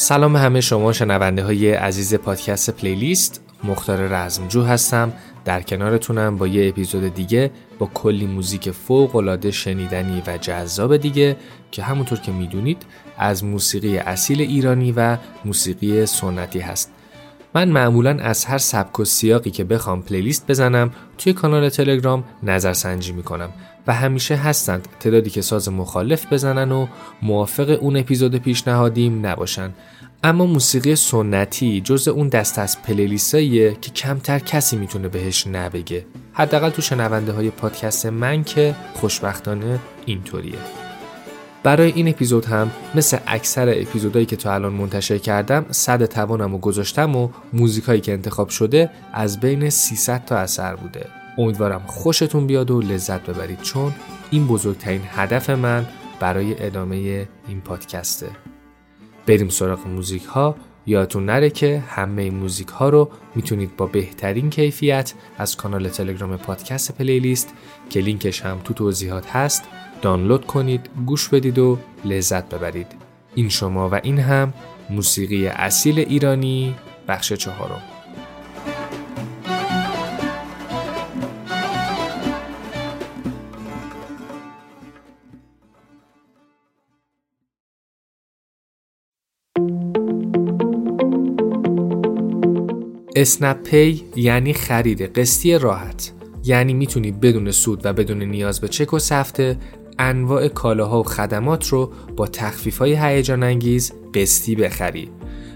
سلام همه شما شنونده های عزیز پادکست پلی لیست، مختار رزمجو هستم. در کنارتونم با یه اپیزود دیگه با کلی موزیک فوق‌العاده شنیدنی و جذاب دیگه که همونطور که میدونید از موسیقی اصیل ایرانی و موسیقی سنتی هست. من معمولاً از هر سبک و سیاقی که بخوام پلی لیست بزنم توی کانال تلگرام نظرسنجی میکنم و همیشه هستند تعدادی که ساز مخالف بزنن و موافق اون اپیزود پیشنهادیم نباشن. اما موسیقی سنتی جز اون دست از پلی لیستاییه که کمتر کسی میتونه بهش نبگه، حداقل تو شنونده های پادکست من که خوشبختانه اینطوریه. برای این اپیزود هم مثل اکثر اپیزودایی که تا الان منتشر کردم صد توانمو گذاشتم و موزیکایی که انتخاب شده از بین 300 تا اثر بوده. امیدوارم خوشتون بیاد و لذت ببرید، چون این بزرگترین هدف من برای ادامه این پادکسته. بریم سراغ موزیک ها. یادتون نره که همه موزیک ها رو میتونید با بهترین کیفیت از کانال تلگرام پادکست پلی لیست که لینکش هم تو توضیحات هست دانلود کنید، گوش بدید و لذت ببرید. این شما و این هم موسیقی اصیل ایرانی بخش 4. اسنپ پی یعنی خرید قسطی راحت، یعنی میتونی بدون سود و بدون نیاز به چک و سفته انواع کالاها و خدمات رو با تخفیف‌های هیجان انگیز قسطی بخری.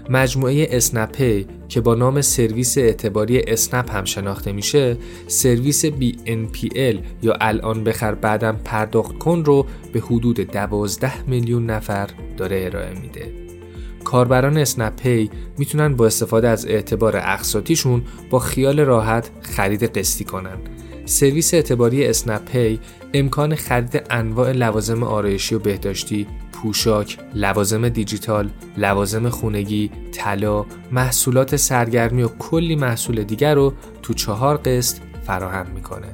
مجموعه اسنپ پی که با نام سرویس اعتباری اسنپ هم شناخته میشه، سرویس BNPL یا الان بخر بعدم پرداخت کن رو به حدود 12 میلیون نفر داره ارائه میده. کاربران اسنپ پی میتونن با استفاده از اعتبار اقساطیشون با خیال راحت خرید قسطی کنن. سرویس اعتباری اسنپ پی امکان خرید انواع لوازم آرایشی و بهداشتی، پوشاک، لوازم دیجیتال، لوازم خانگی، طلا، محصولات سرگرمی و کلی محصول دیگر رو تو 4 قسط فراهم میکنه.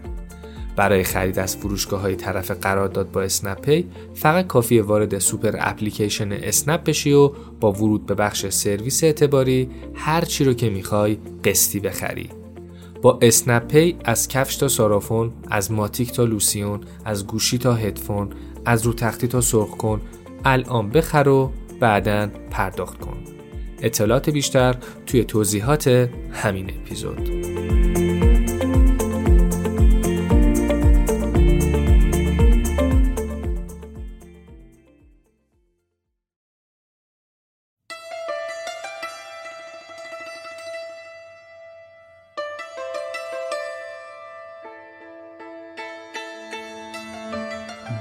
برای خرید از فروشگاه‌های طرف قرارداد با اسنپ پی فقط کافیه وارد سوپر اپلیکیشن اسنپ بشی و با ورود به بخش سرویس اعتباری هر چی رو که میخوای قسطی بخری. با اسنپ پی از کفش تا سارافون، از ماتیک تا لوسیون، از گوشی تا هدفون، از رو تختی تا سرخ کن، الان بخر و بعداً پرداخت کن. اطلاعات بیشتر توی توضیحات همین اپیزود.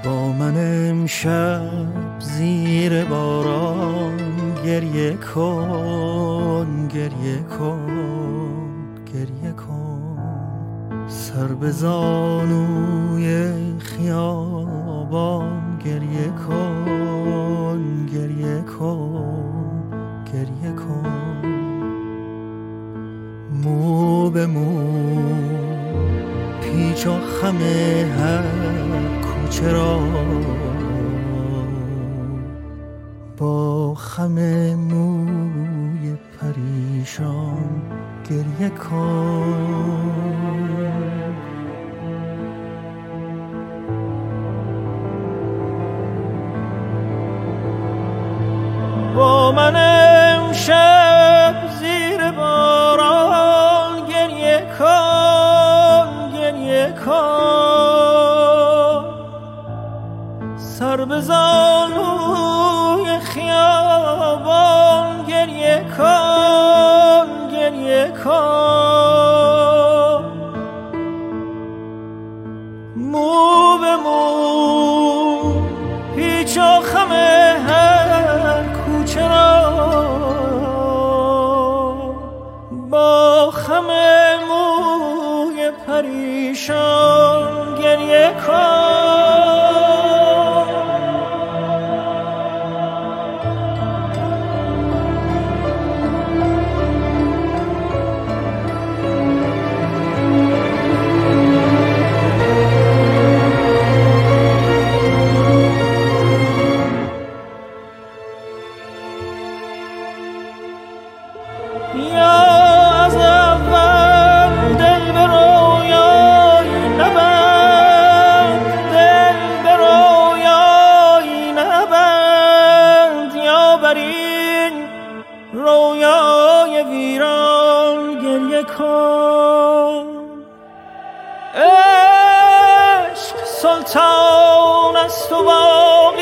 با من امشب زیر باران گریه کن، گریه کن، گریه کن، سر به زانوی خیابان گریه کن، گریه کن، گریه کن، مو به مو پیچ و خم هر چرا با خم موی پریشان گریه کن. با من امشب زیر باران گریه کن، گریه کن، سر به زانوی خیابان گریه کن، گریه کن، مو به مو پیچ و خم هر کوچه را با خم موی پریشان گریه کن. عشق سلطان است و باقی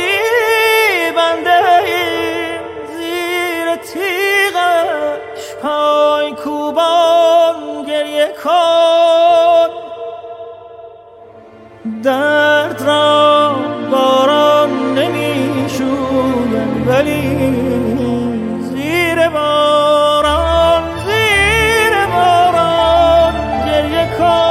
بنده ایم، زیر تیغش پای کوبان گریه کن. درد را باران نمی شود ولی زیر باران، زیر باران گریه کن.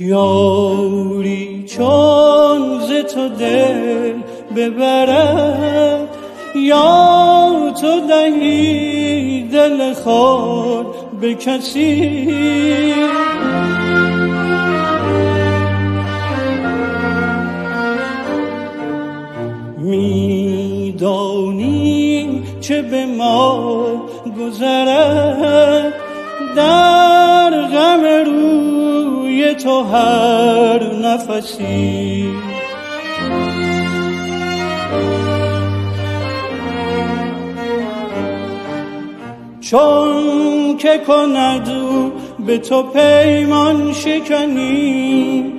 یاری چون ز تو دل ببرم، یا تو دهی دل خود به کسی، می دانیم چه به ما گذرد، در غم رو تو هر نفسی. چون که کند او به تو پیمان شکنی،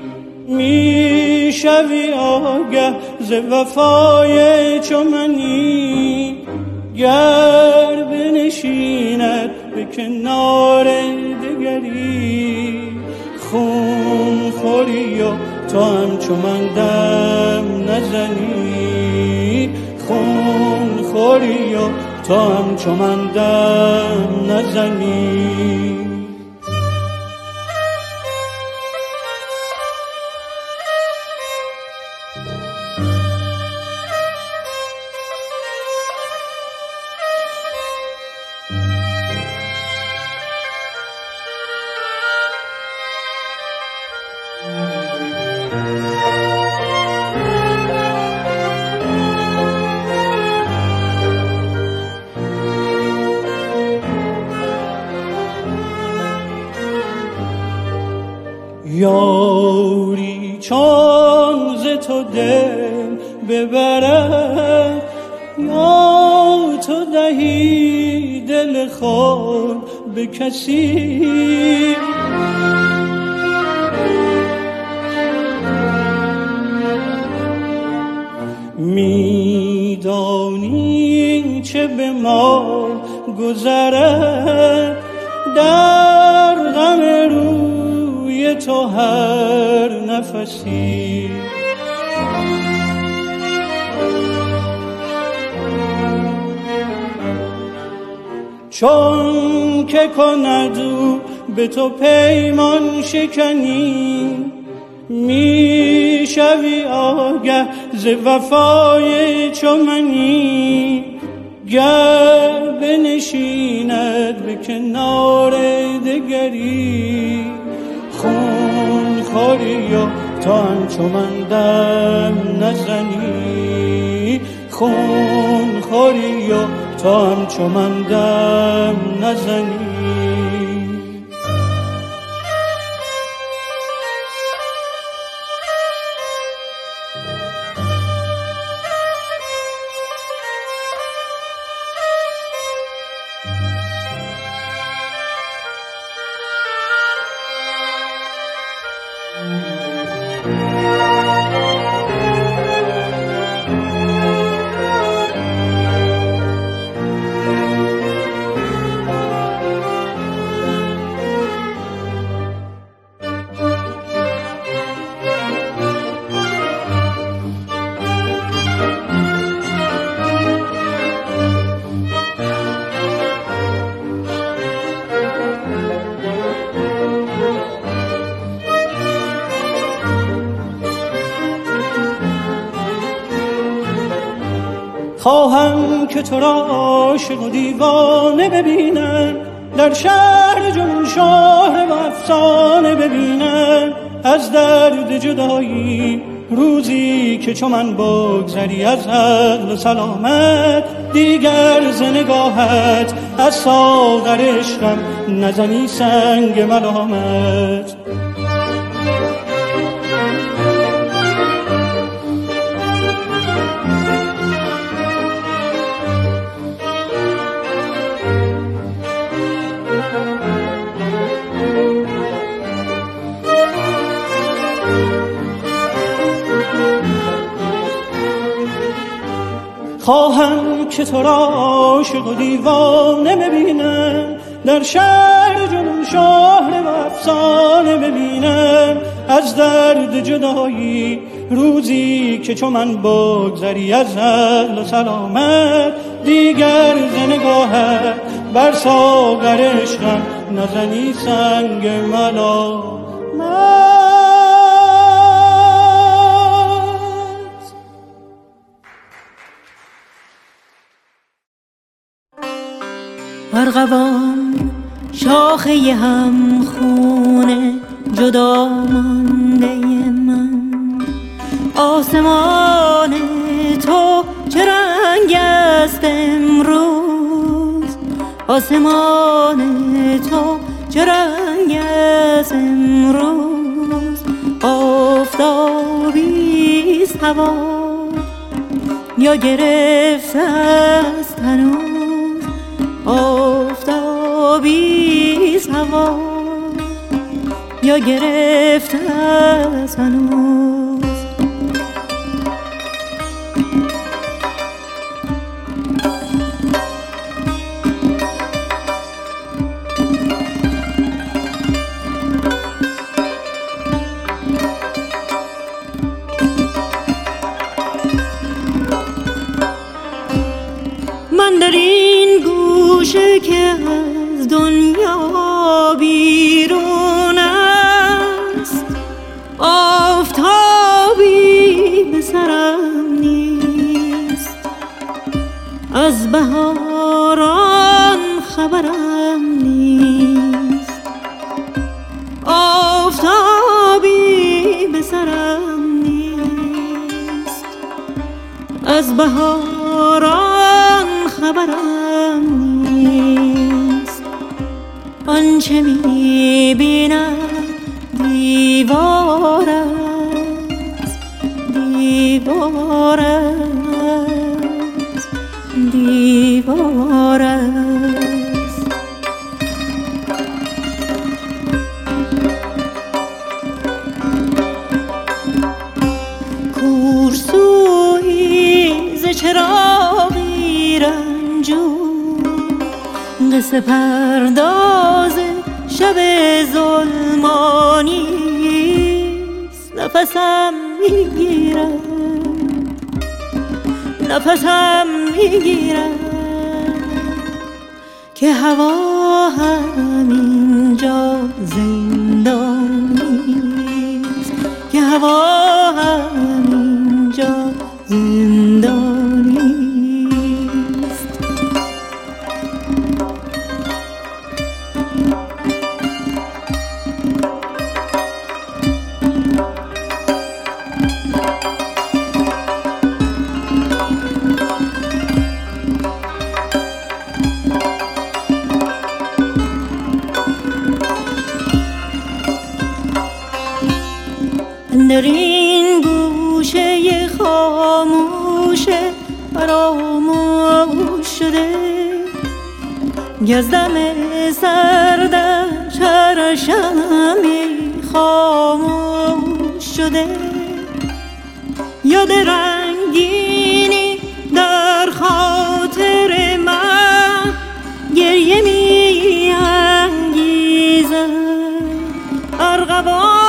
می شوی آگه ز وفای چمنی. گر بنشیند به کنار دگری، خون خوری و تو همچو من دم نزنی، خون خوری و تو همچو من دم نزنی. یاری چون ز تو دل ببرد، یا تو دهی دل خود به کسی، می دانی چه به ما گذرد، در غم رو تو هر نفسی. چون که کند او به تو پیمان شکنی، می شوی آگه ز وفای چمنی. گر بنشیند به کنار دگری، خون خوری و تو همچو من دم نزنی، خون خوری و تو همچو من دم نزنی. خواهم که تو را عاشق و دیوانه ببینم، در شهر جنون شاه و افسانه ببینم. از درد جدایی روزی که چو من بگذری، از عقل سلامت دیگر ز نگاهت، از ساغر عشقم نزنی سنگ ملامت. خواهم که تو را عاشق و دیوانه ببینم، در شهر جنون شهر و افسانه ببینم. از درد جدایی روزی که چو من بگذری، از عقل و سلامت دیگر ز نگاهت، بر ساغر عشقم نزنی سنگ ملامت. ارغوان شاخه هم خونه جدا مانده من، آسمان تو چه رنگ است امروز، آسمان تو چه رنگ است امروز. آفتابی است هوا یا گرفته است هنوز، آفتابی است هوا یا گرفته است هنوز. من در این گوشه که از دنیا بیرون است، آفتابی به سرم نیست، از بهاران خبرم نیست، آفتابی به سرم نیست، از بهاران خبرم نیست. آنچه میبینم دیوار است، دیوار است، دیوار است. کورسویی ز چراغی رنجور، قصه پرداز شب ظلمانی است، نفسم میگیرد، نفسم میگیرد که هوا همینجا زندانی است، که هوا همینجا زندانی. در این گوشه خاموش فراموش شده، گزدم سرد چرشمی خاموش شده، یاد رنگینی در خاطر من گریه می انگیزد. ارغوان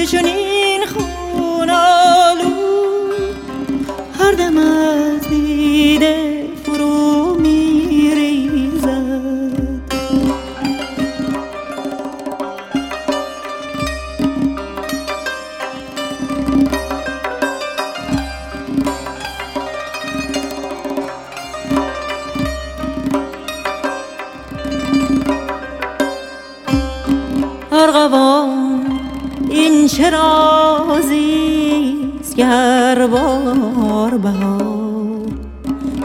که چنین خون آلود هر دم از دیده فرو می ریزد. ارغوان این چه رازیست که هر بار بهار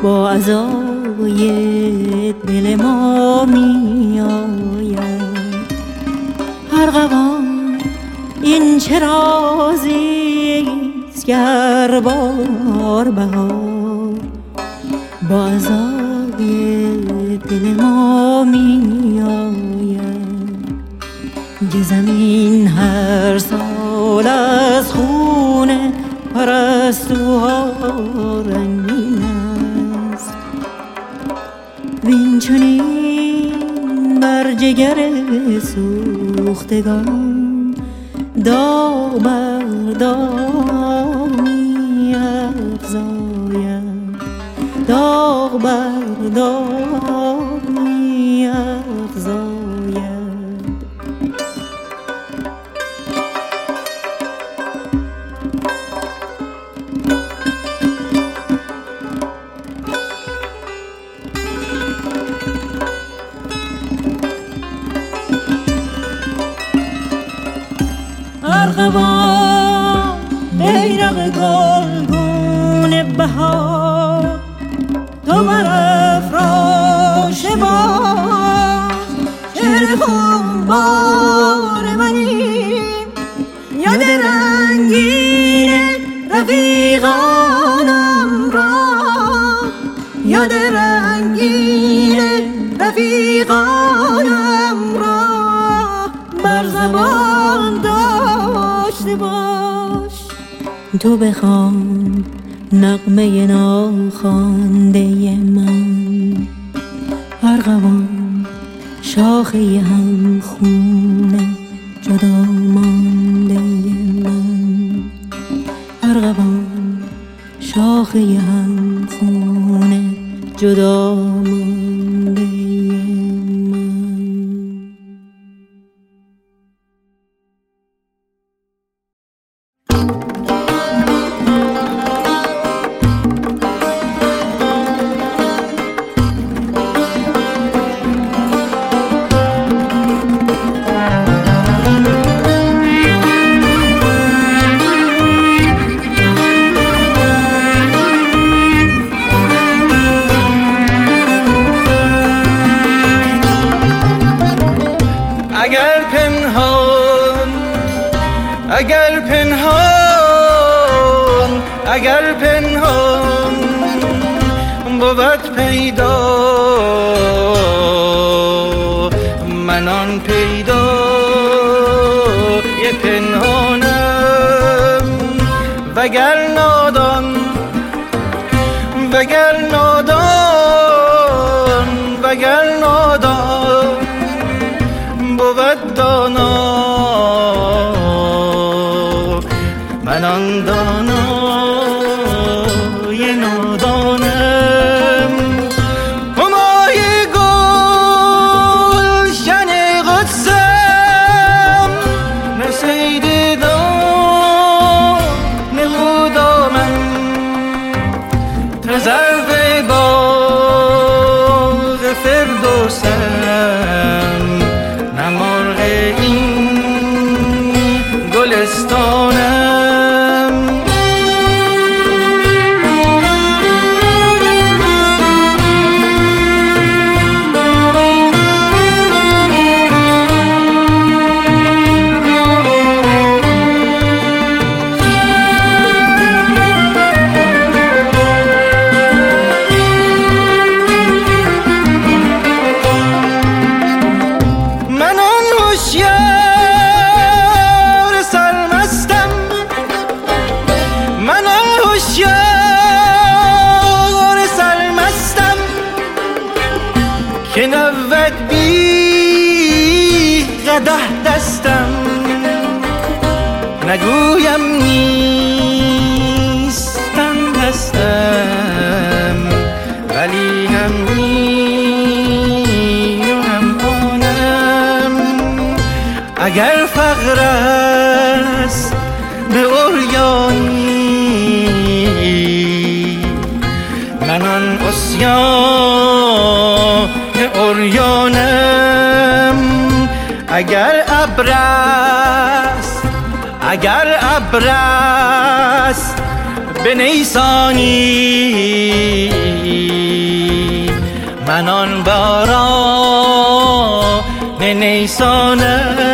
با عزای دل ما می آید؟ ارغوان این چه رازیست که هر بار بهار با عزای دل ما می آید؟ که زمین هر سال از خون پرستوها رنگین است، وین چنین بر جگر سوختگان داغ بر داغ می افزاید، داغ بر داغ می افزاید. ارغوان ای رگ گلگون بهار تو بر افراش باش، شعر خونبار منی یاد رنگین رفیقانم را، یاد رنگین رفیقانم را بر زبان باش. تو بخوان نغمه ناخوانده من، ارغوان شاخه هم خونه جدا مانده من، ارغوان شاخه هم خونه جدا مانده نگویم نیستم هستم، ولی هم این و هم آنم. اگر فقر است به عریانی، من آن عصیان عریانم. اگر ابر است، اگر ابر است به نیسانی، من آن باران نیسانم.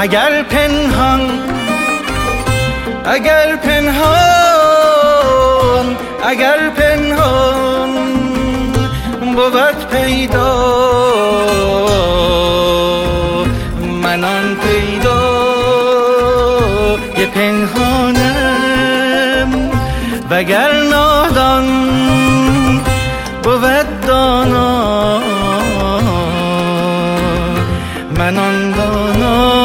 اگر پنهان، اگر پنهان، اگر پنهان بود پیدا، من آن پیدا یه پنهانم. وگر نادان بود دانا، من آن دانا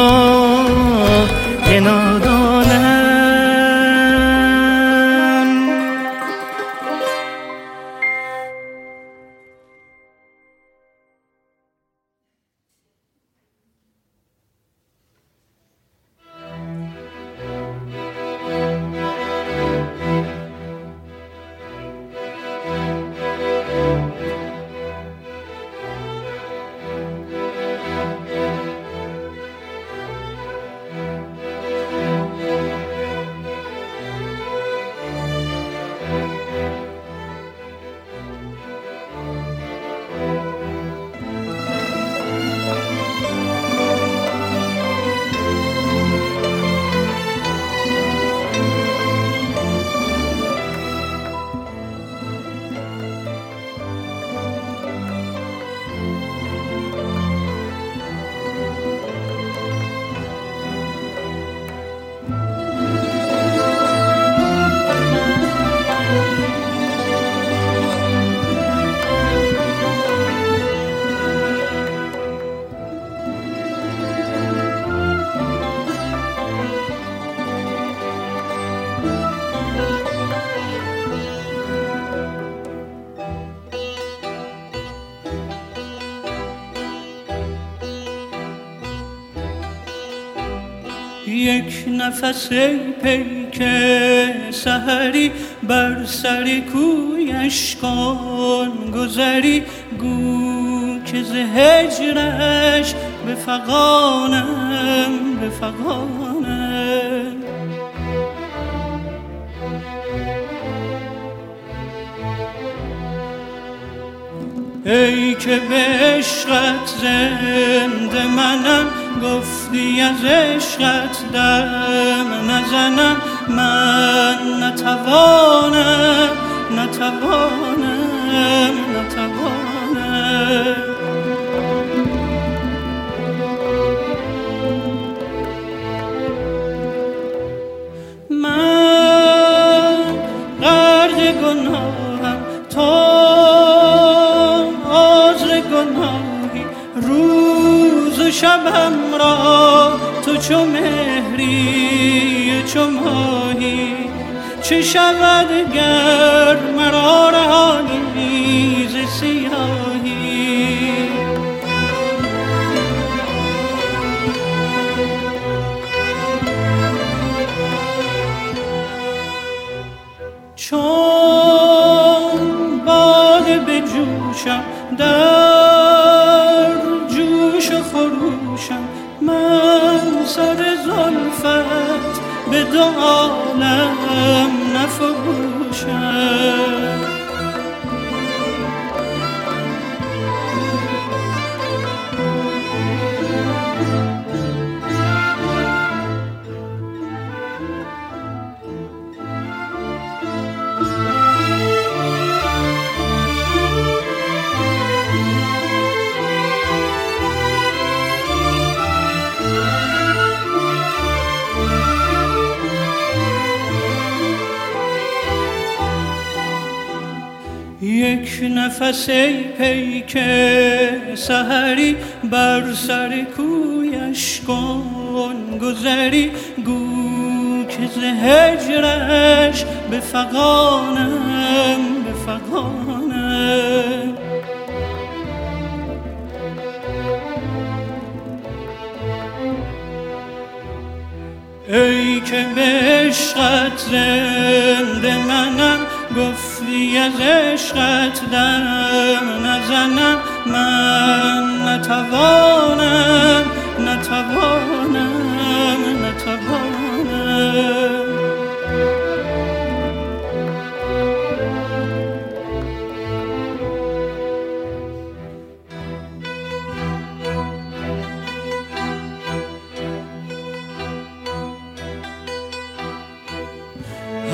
نفس پیک سحری، بر سر کویش کن گذری. گو که ز هجرش به فغانم، به فغانم. ای که به عشقت زنده منم، گفتی از عشقت دم نزنم. من نتوانم، نتوانم، نتوانم. من غرق گناهم، تو عذر گناهی. روز و شبم را تو چو مهری، چو ماهی. چه شود گر مرا رها کنی ز سیاهی؟ چون باد به جوشم در جوش خروشم، من سر زلفت به دو عالم نفروشم. یک نفس ای پیک سحری بر سر کویش کن گذری، گو که ز هجرش به فغانم به فغانم. ای که به عشقت زنده منم، گفتی از عشقت دم نزنم، من نتوانم نتوانم نتوانم.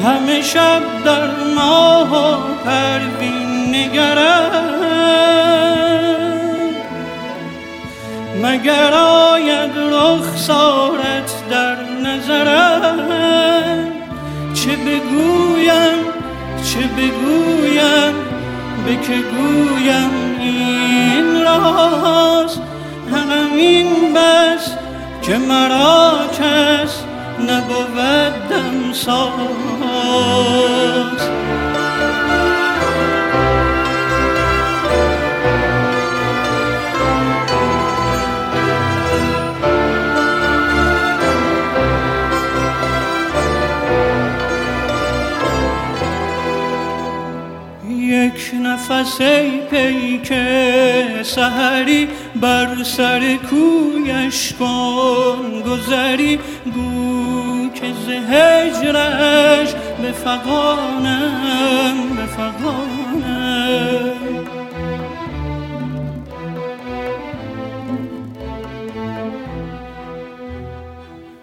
همه شب در ماه و پروین نگرم، مگر آید رخسارت در نظرم. چه بگویم به که گویم این راز، همین بس که مرا کس نبود دمساز. یک نفس ای پیک سحری بر سر کویش کن گذری، گو که ز هجرش به فغانم به فغانم.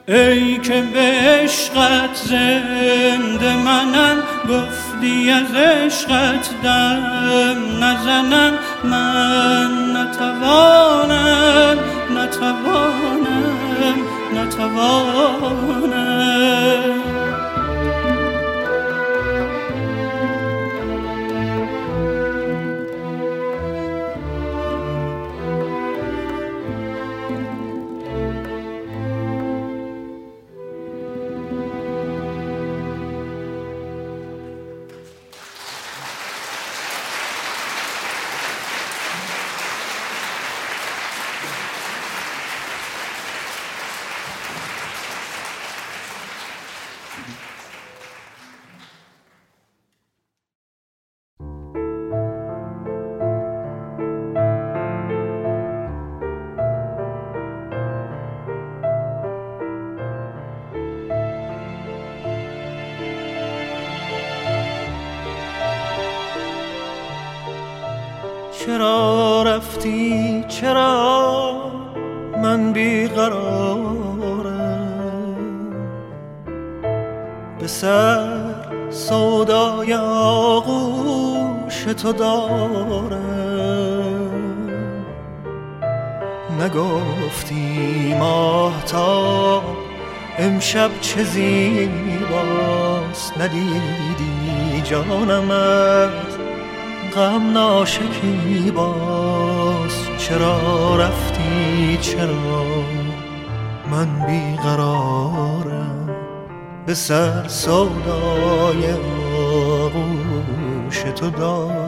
ای که به عشقت زنده منم، گفتی از عشقت دم نزنم، من نتوانم نتوانم نتوانم. چرا رفتی چرا من بیقرارم، به سر سودای آغوش تو دارم. نگفتی ماهتاب امشب چه زیباست، ندیدی جانم از غم ناشکیباست. چرا رفتی چرا من بیقرارم، به سر سودای آغوش تو داره.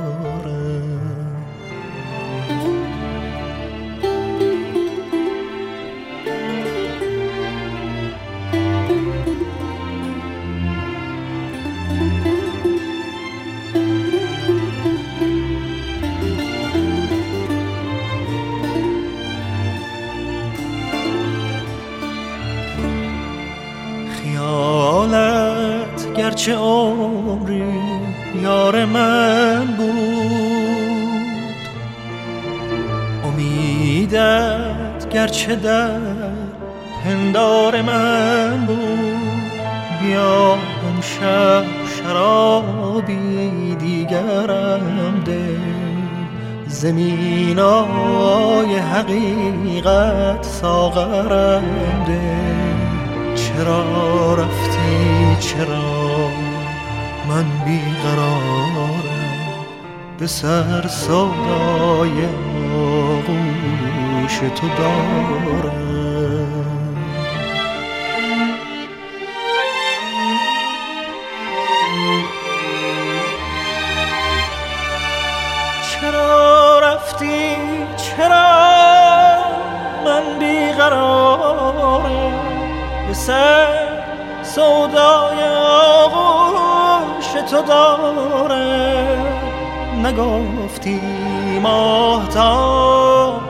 چه عمری یار من بود، امیدت گرچه در پندار من بود. بیا امشب شرابی دیگرم ده، زمینای حقیقت ساغرم ده. چرا رفتی چرا من بیقرارم، به سر سودای آغوش تو دارم. چرا رفتی چرا من بیقرارم، به سر سودای آغوش تو داره. نگفتی ماهتاب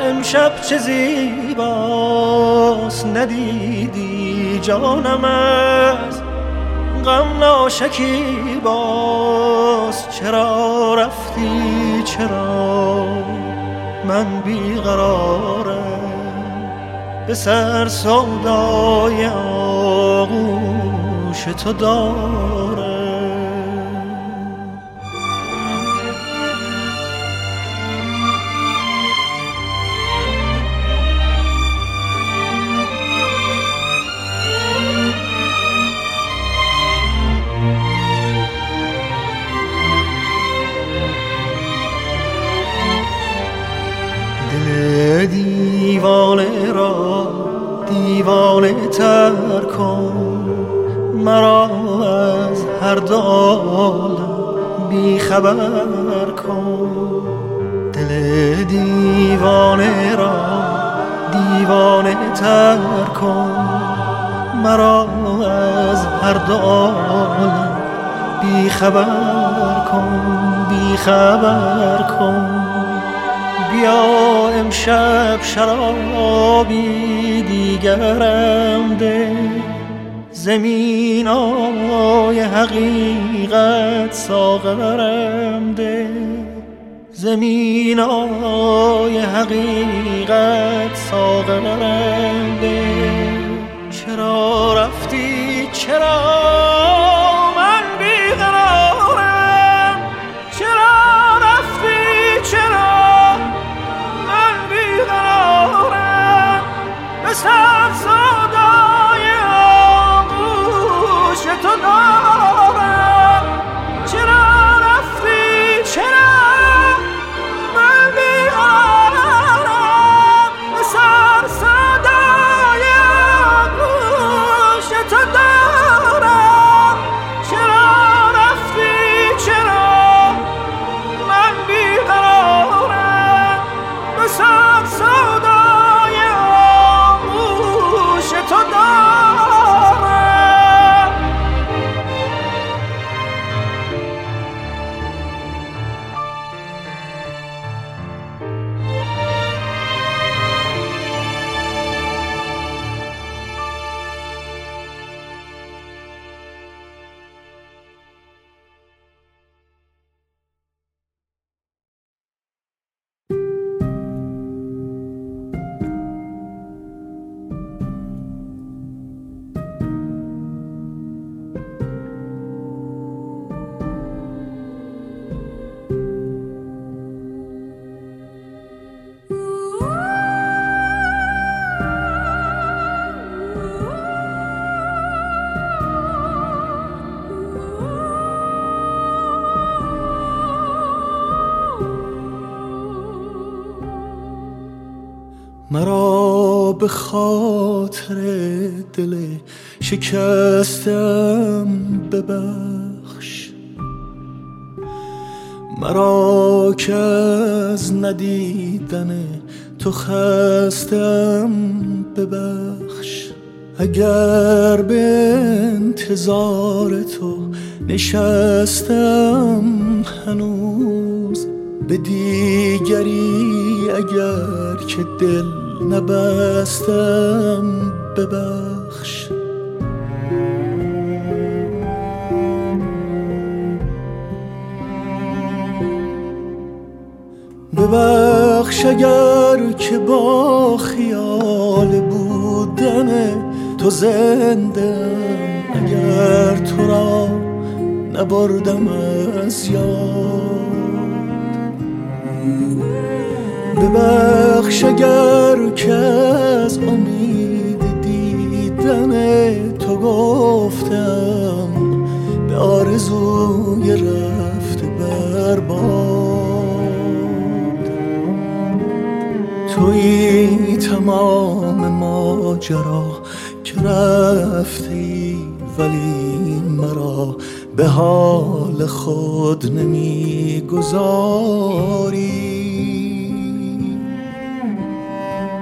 امشب چه زیباست، ندیدی جانم از غم ناشکیباست. چرا رفتی چرا من بیقرارم، به سر سودای آغوش تو داره. دل دیوانه را دیوانه تر کن، مرا از هر دو عالم بیخبر کن. دل دیوانه را دیوانه تر کن، مرا از هر دو عالم بیخبر کن. بیخبر کن بیا امشب شرابی دیگرم ده، زمینای حقیقت ساغرم ده. زمینای حقیقت ساغرم ده. چرا رفتی چرا من بیقرارم، چرا رفتی چرا من بیقرارم، به سر صدای آغوش تو دارم. چرا رفتی چرا من بیقرارم، به سر صدای آغوش تو دارم. مرا به خاطر دل شکستم ببخش، مرا که از ندیدن تو خستم ببخش. اگر به انتظار تو نشستم هنوز، به دیگری اگر که دل نبستم ببخش. ببخش اگر که با خیال بودن تو زندم، اگر تو را نبردم از یاد. ببخش اگر که از امید دیدن تو گفتم به آرزوی رفت برباد. تویی تمام ماجرا که رفتی، ولی مرا به حال خود نمیگذاری.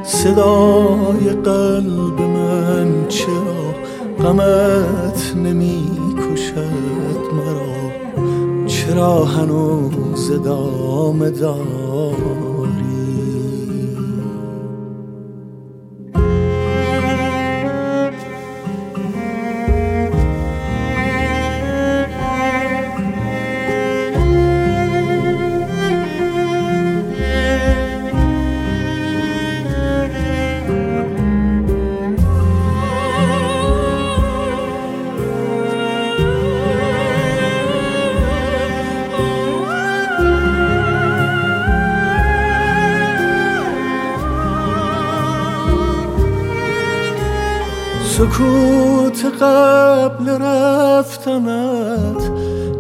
صدای قلب من چرا غمت نمیکشد مرا، چرا هنوز ادامه داری؟ سکوت قبل رفتنت،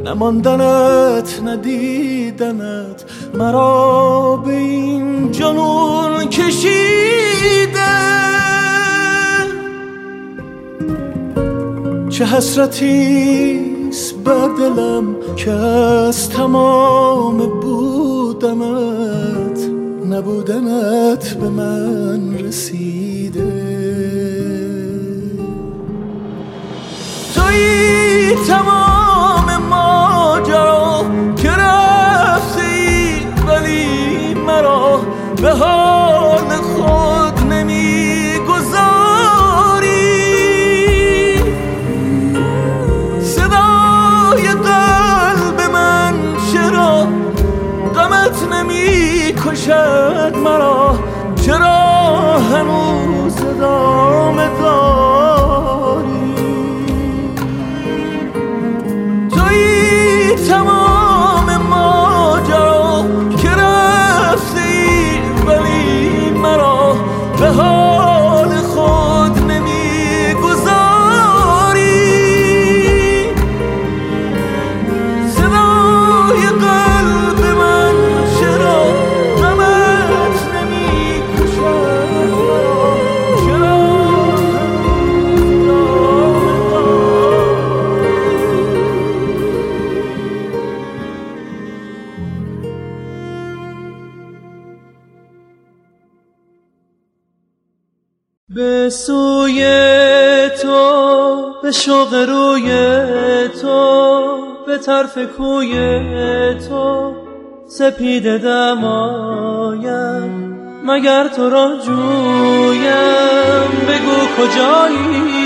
نماندنت، ندیدنت، مرا به این جنون کشیده. چه حسرتیست بر دلم که از تمام بودنت نبودنت به من رسیده. تویی تمام ماجرا که رفتی، ولی مرا به حال خود نمیگذاری. صدای قلب من چرا غمت نمیکشد مرا، چرا هنوز ادامه داری؟ تمام ماجرا که رفتی، ولی مرا به حال خود نمیگذاری. صدای قلب من چرا غمت نمیکشد مرا، چرا به سوی تو، به شوق روی تو، به طرف کوی تو سپیده دمایم، مگر تو را جویم؟ بگو کجایی؟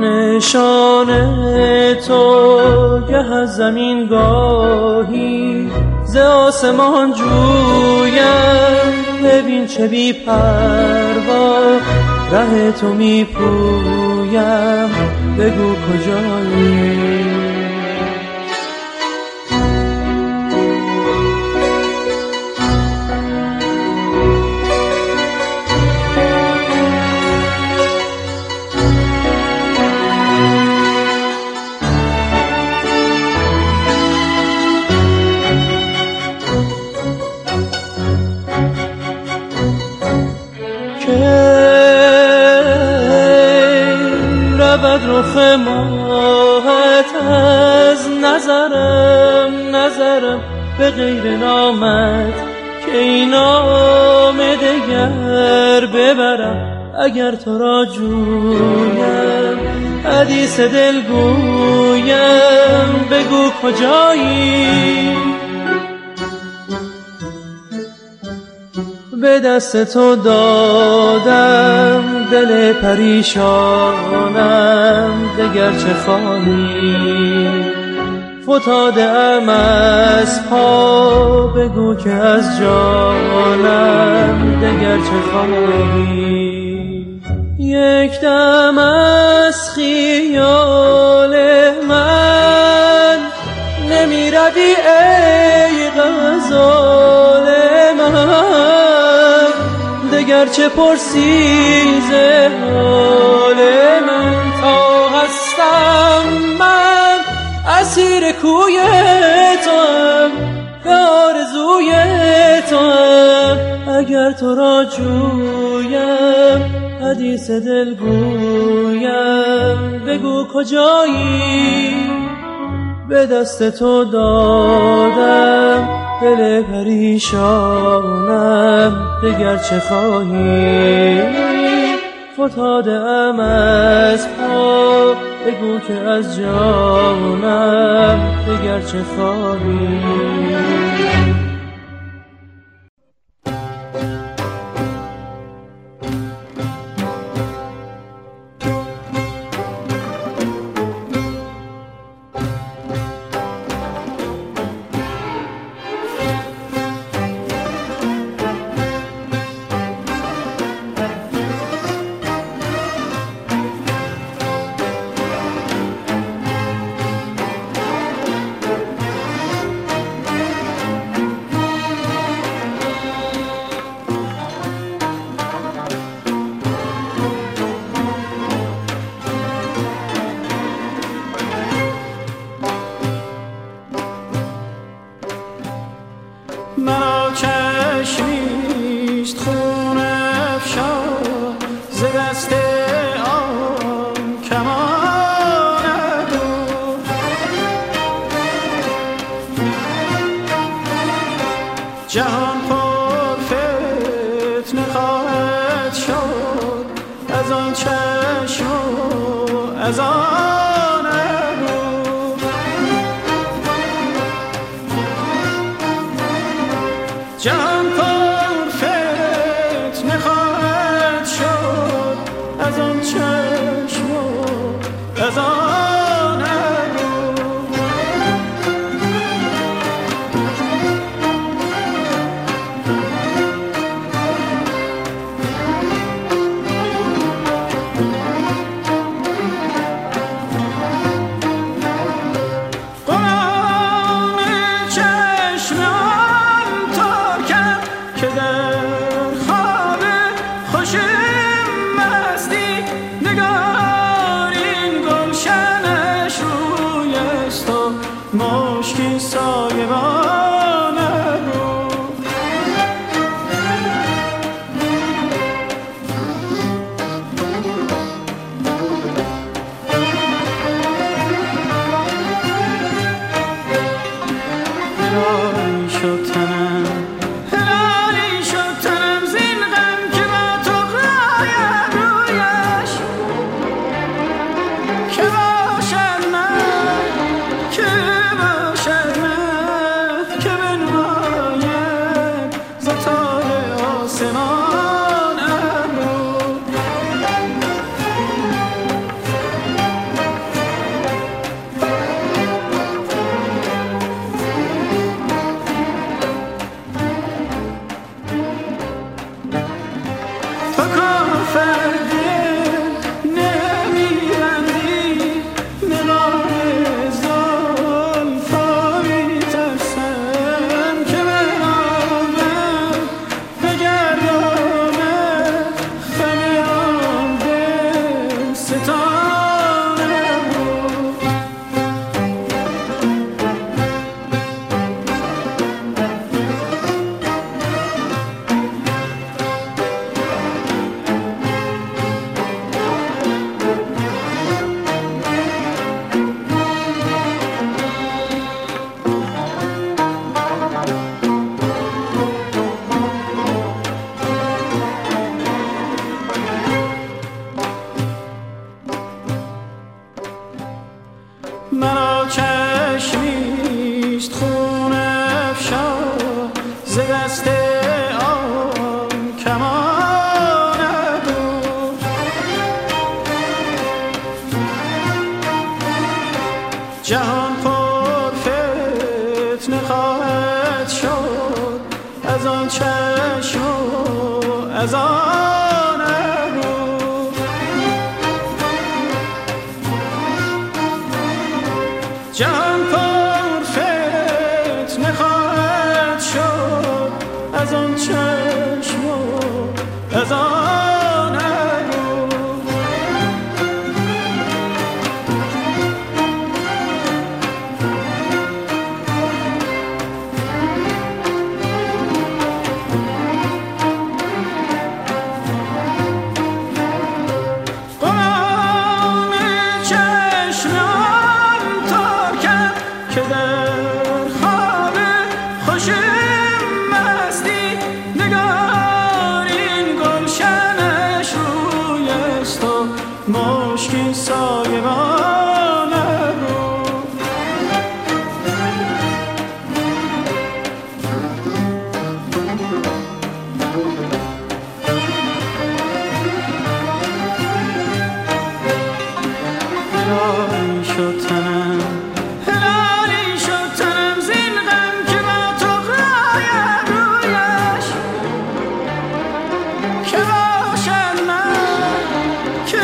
نشان تو گه از زمین گاهی ز آسمان جویم. ببین چه بی پروا ره تو می پویم، بگو کجایی؟ رخ ماهت از نظرم به غیر نامت که این نام دگر ببرم. اگر تو را جویم حدیث دل گویم، بگو کجایی؟ به دست تو دادم دل پریشانم، دگر چه خواهی؟ فتاده ام از پا، بگو که از جانم دگر چه خواهی؟ یک دم از خیال من نمی روی ای غزال من، دگر چه پرسی ز حال من؟ تا هستم من اسیر کوی توام، به آرزوی توام. اگر تو را جویم حدیث دل گویم، بگو کجایی؟ به دست تو دادم دل پریشانم، دگر چه خواهی؟ فتاده ام از پا، بگو که از جانم دگر چه خواهی؟ ز دست آن کمان بود. جهان پر فتنه خواهد شد از آن چشم و از آن ابرو. جهان پر فتنه خواهد شد از آن چشم و از آن ابرو. غلام چشم آن تار کرد که در خواب خوش مشکی سایبان بود. هلالی شد تنم، هلالی شد تنم زین غم که با طغرای ابرویش. که باشد من، که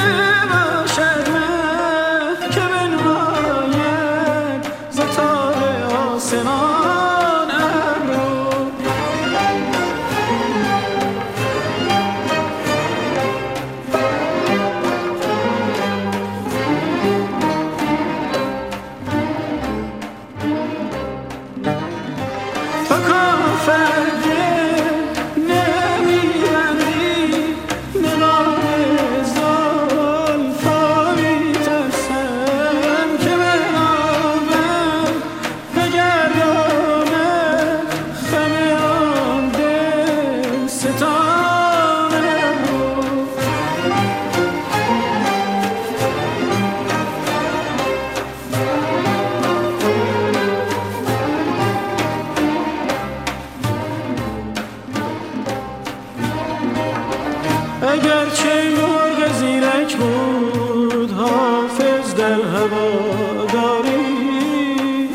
اگرچه مرغ زیرک بود حافظ در هواداری،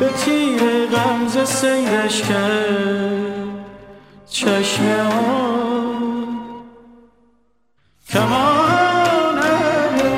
به تیر غمزه سیرش کرد چشم آن کمان بود.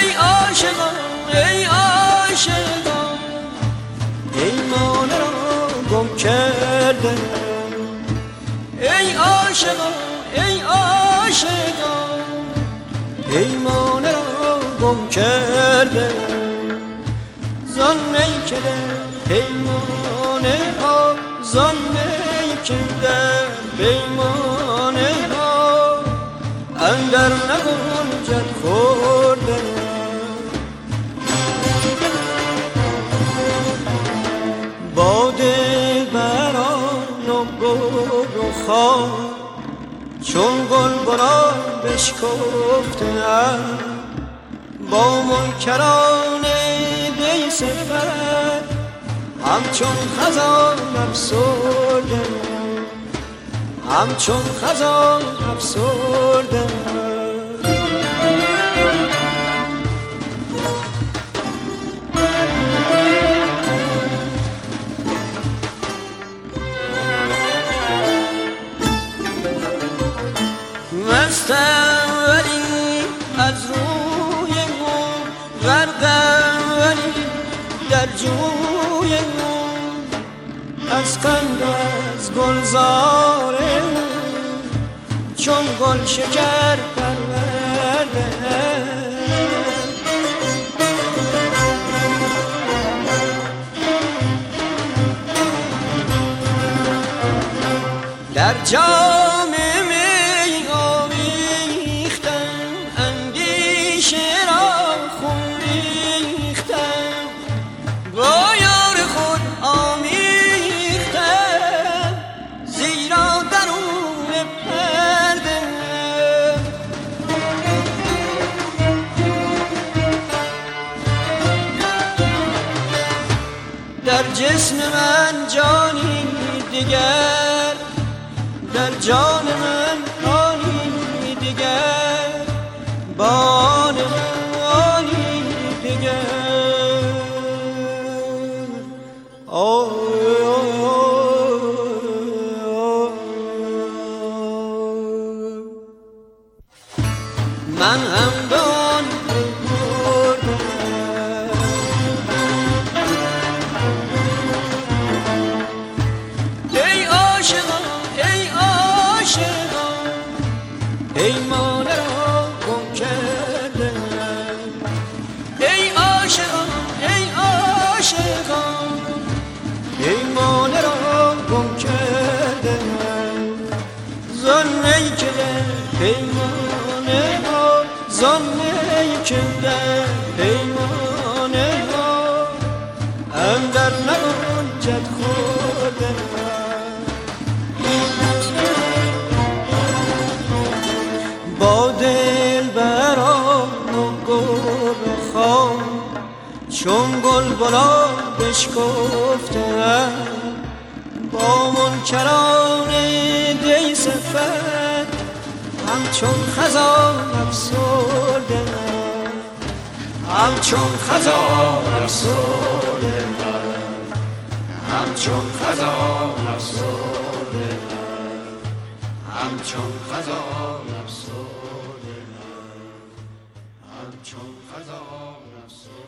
ای عاشقان پیمانه را گم کردم، ای عاشقان پیمانه را گم کرده زان میکده پیمانه ها، زان میکده پیمانه ها اندر نگنجد خورده. باده بران و گل و خار چون گلبران بشکفته ام، با منکران دی صفت همچون خزان افسرده، همچون خزان افسرده. ولی از روی مون غرقم، ولی در جوی مون از قند از گلزاره چون گل شکر پرورده. در جام جسم من جانی دیگر، در جان من آنی دیگر، با آن من آنی دیگر. من هم پیمانه ها، زانه کنده پیمانه ها اندر نگنجد خورده. با دل بران و گل و خار چون گلبران بشکفته‌ام، با منکران دی صفت همچون خزان افسرده، همچون خزان افسرده، همچون خزان افسرده، همچون خزان افسرده، همچون خزان افسرده.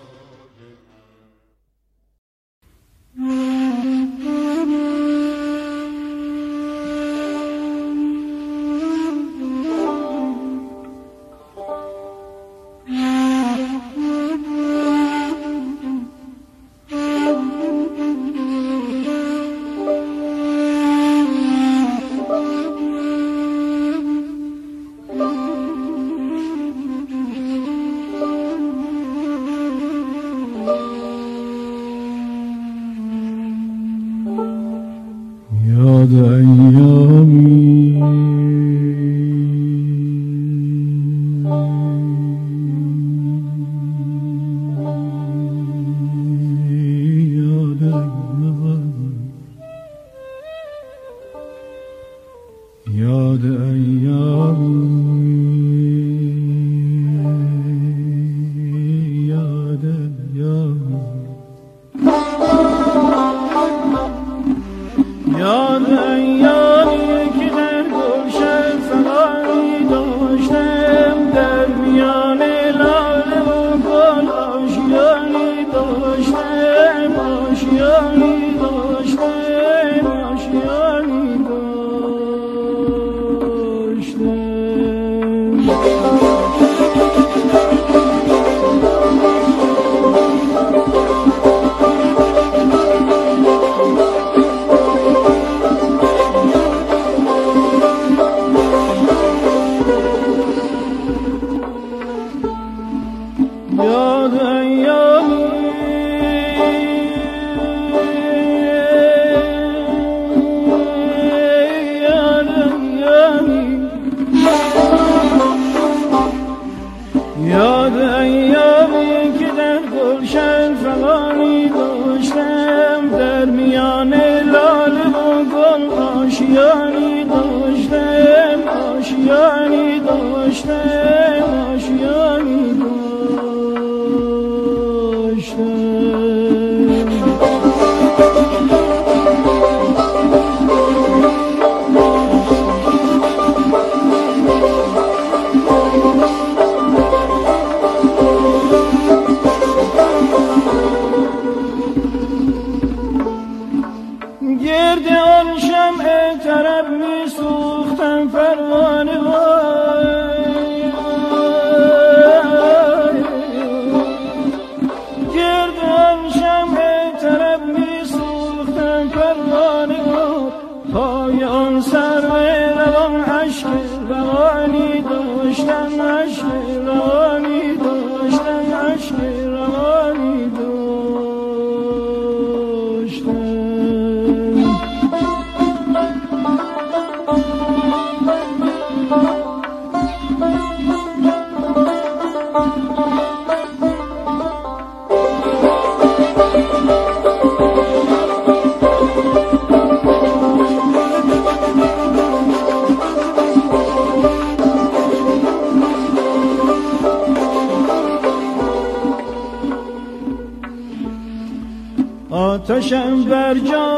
آتشم بر جان،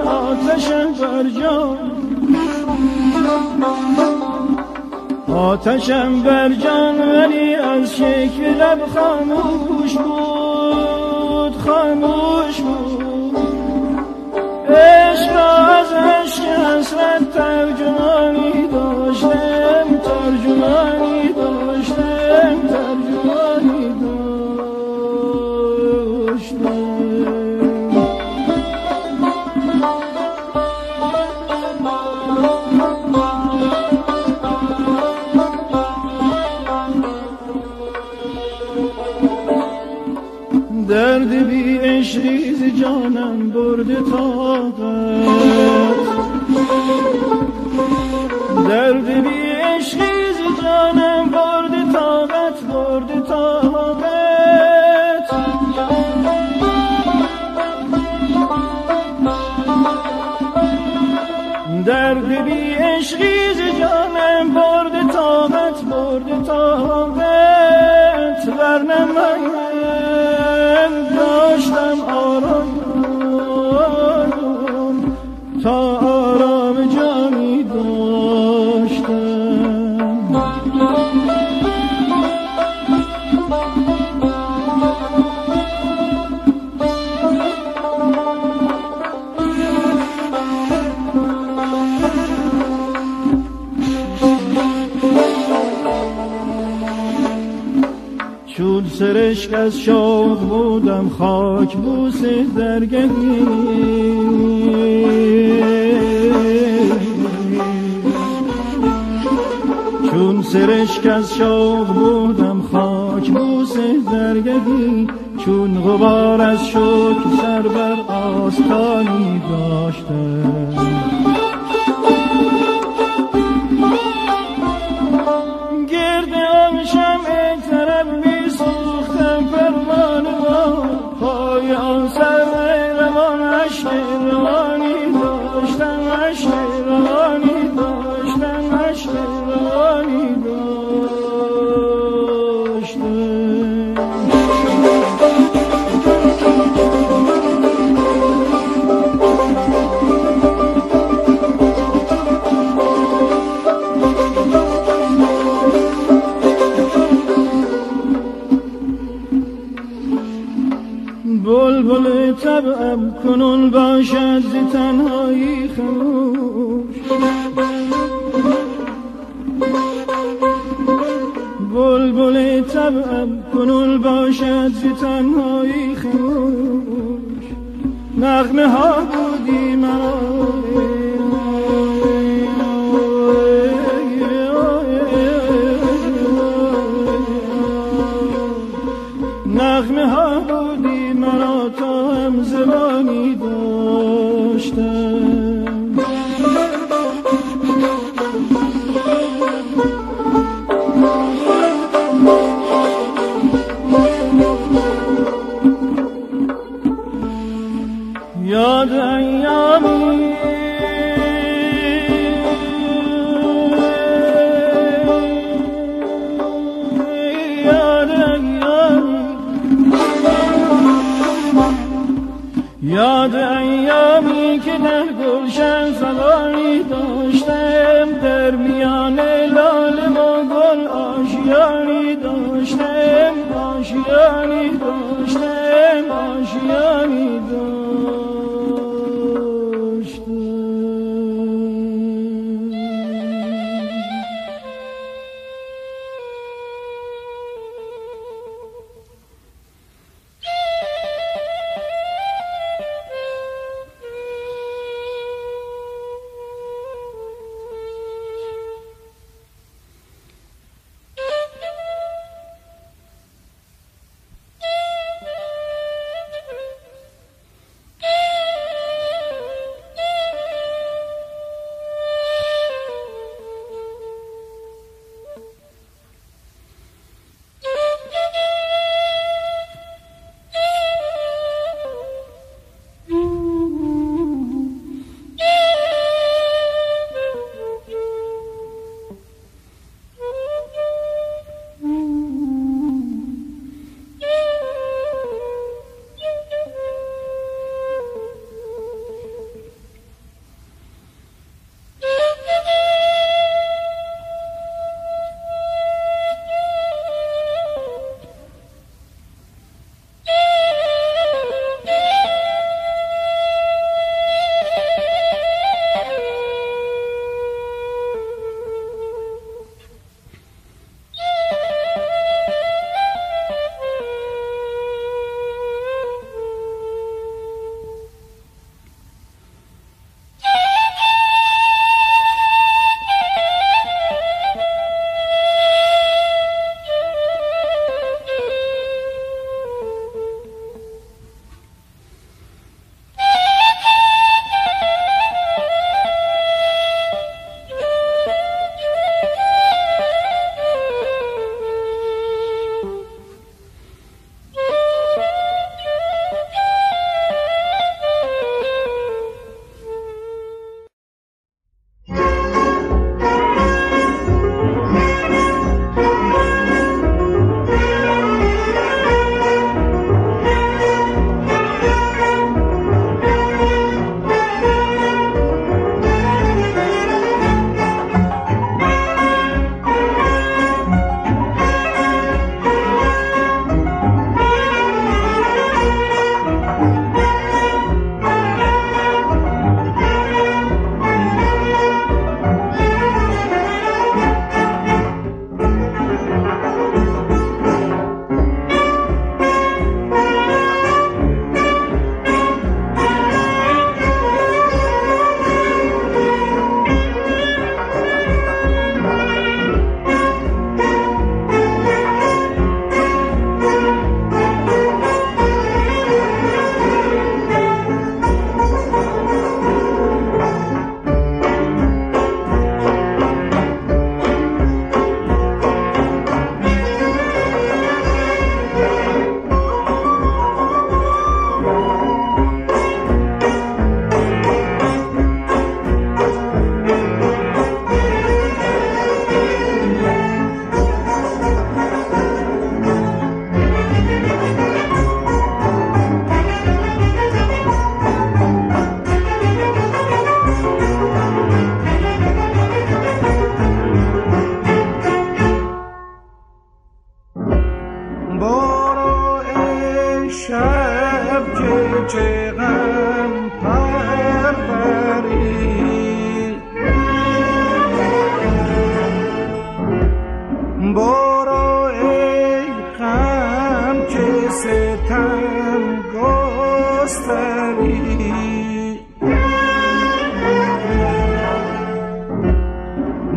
آتشم بر جان، آتشم بر جان، ولی از شکل لب خاموش بود، خاموش بود. عشق از عشق حسرت ترجمانی داشتم، ترجمانی داشتم، ترجمانی داشتم. درد بی عشقی ز جانم برده طاقت، درد بی عشقی ز جانم برده طاقت، برده طاقت. درد بی عشقی ز جانم برده طاقت، برده طاقت. ورنه من داشتم آرام تا آرام جانی داشتم. چون سرشک از شوق بودم خاک بوس در گلی، چون سرشک از شوق بودم خاک بوس در گلی، چون غبار از شوق سر بر آستانی داشتم. طبعم کنون باشد ز تنهایی خموش، بلبل طبعم کنون باشد ز تنهایی خموش. نغمه ها بودی مرا زخم ها بودی، مرا تو هم زمانی داشتم. یاد ایامی یاد ایامی که در گلشن فغانی داشتم، در میان لاله و گل آشیانی داشتم، آشیانی داشتم، آشیانی داشتم.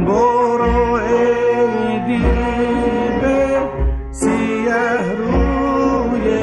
برو ای دیده سیه روی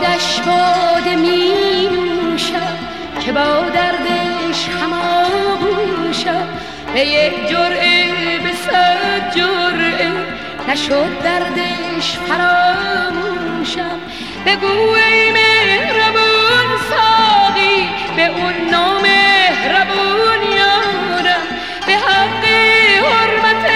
بادش باد می نوشم که با دردش هم آغوشم. به یک جرعه به صد جرعه نشد دردش فراموشم. بگو ای مهربون ساقی به اون نامهربون یارم، به حق حرمت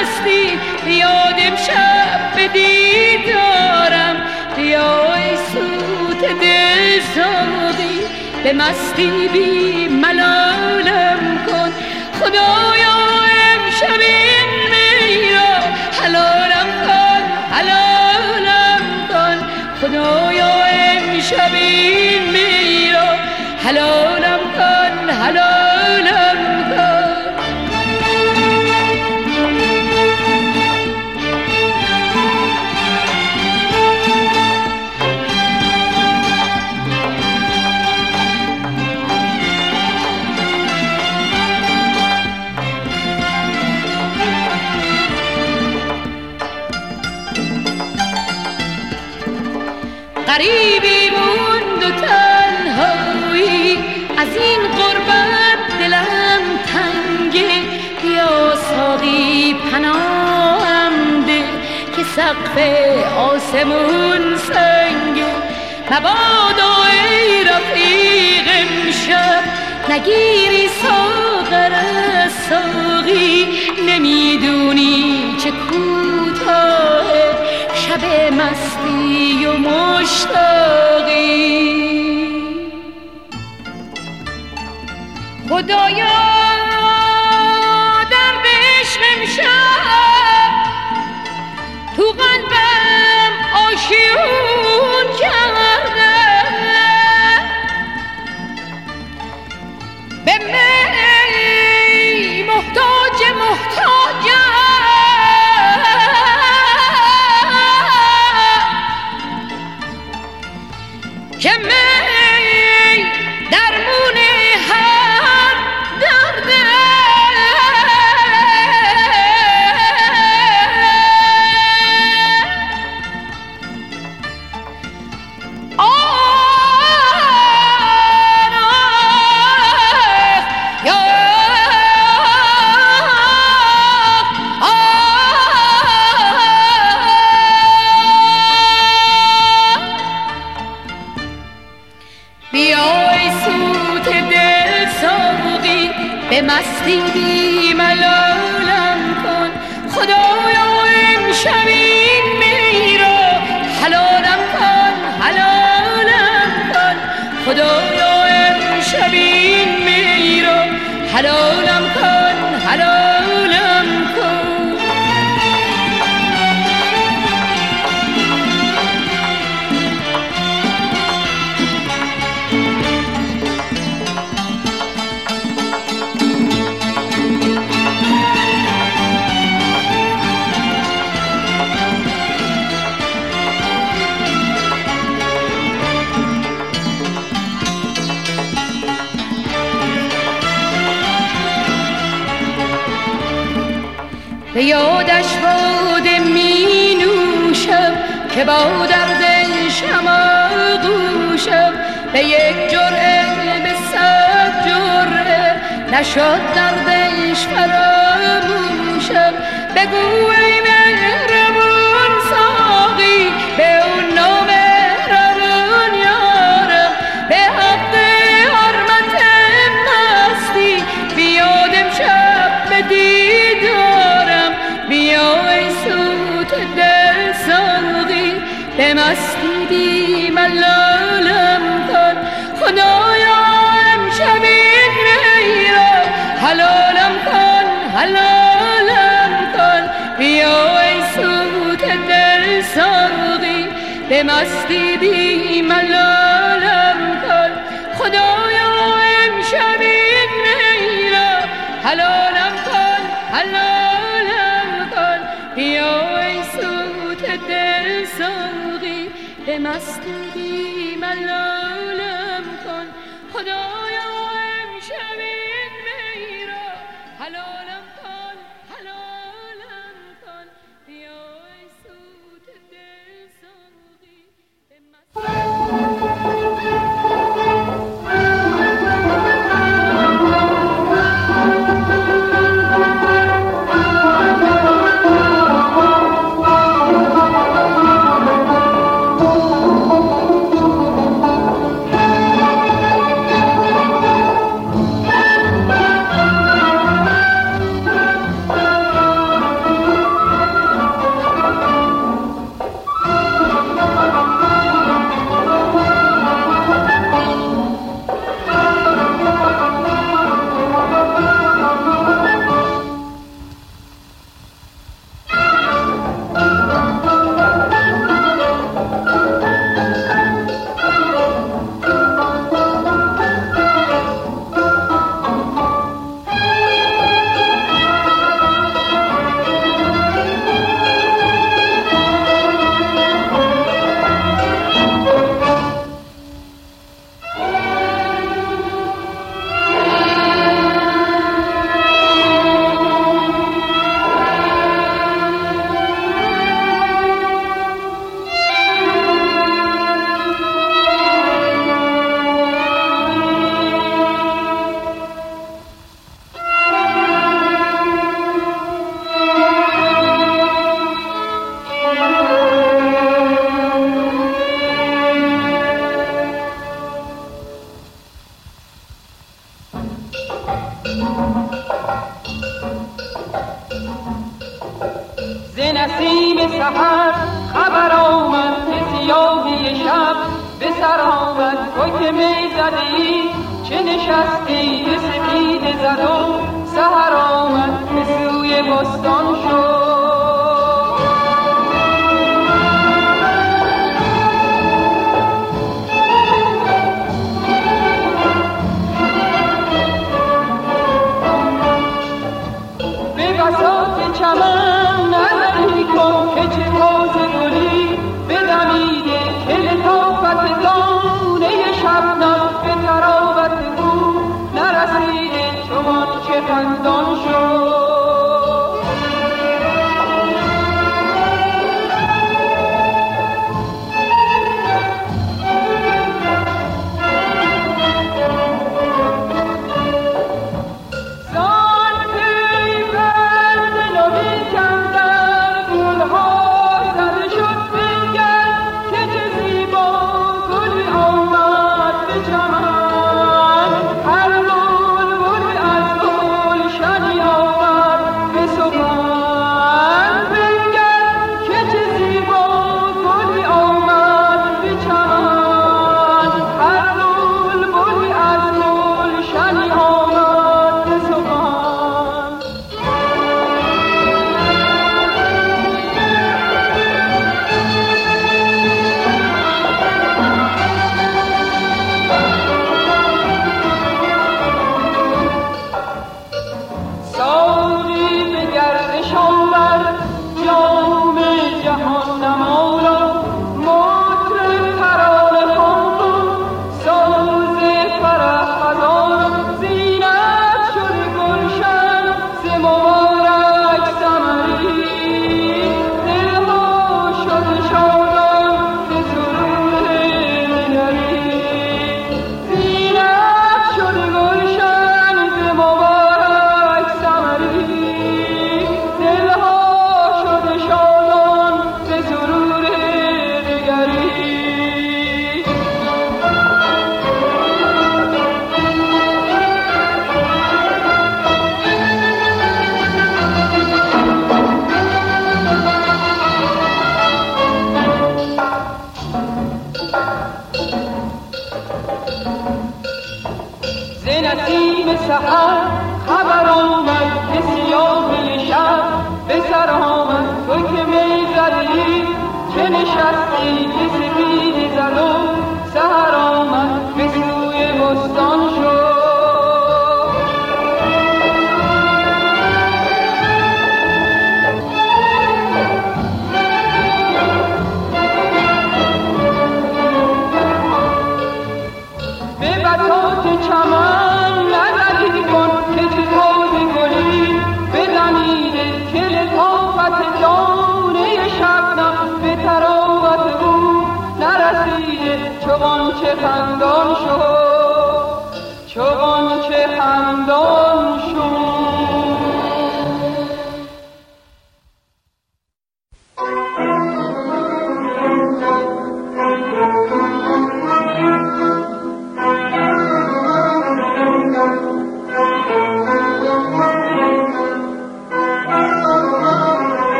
مستی بیادم شب به دیدارم. بیا ای سوت دل ساقی به مستی بی ملالم کن. خدایا امشب این می را حلالم کن، حلالم کن. خدایا امشب این می را حلالم کن، حلالم کن. غریبی موند و تنهایی، از این غربت دلم تنگه. بیا ساقی پناهم ده که سقف آسمون سنگه. مبادا ای رفیق امشب نگیری ساغر از ساقی. نمیدونی چه کوتاهه شب مستی و مشتاقی. خدایا درد عشق امشب تو قلبم آشیون کرده. به من محتاجم که می درمون هر درده. به مستی بی ملالم کن. خدایا امشب این می را حلالم کن، حلالم کن. خدایا امشب این می را حلالم کن، حلالم کن. به یادش باده می نوشم که با دردش هم آغوشم. به یک جرعه به صد جرعه نشد دردش فراموشم. بگو ای مهربون ساقی به اون نامهربون یارم، به حق حرمت مستی بیادم شب به دیدارم. بیا ای سوت دل ساقی به مستی بی ملالم کن. خدایا امشب این می را حلالم کن، حلالم کن. بیا ای سوت دل ساقی به مستی بی ملالم کن. خدایا امشب این می را حلالم کن، حلالم. بیا ای سوت دل ساقی به مستی بی ملالم کن. خدایا امشب این می را حلالم کن، حلالم کن. بیا ای سوت دل ساقی به مستی نفر خبر آمد که سیاهی شب به سر آمد تو که می زدی چه نشستی به سپید زد و سحر آمد به سوی بستان شد.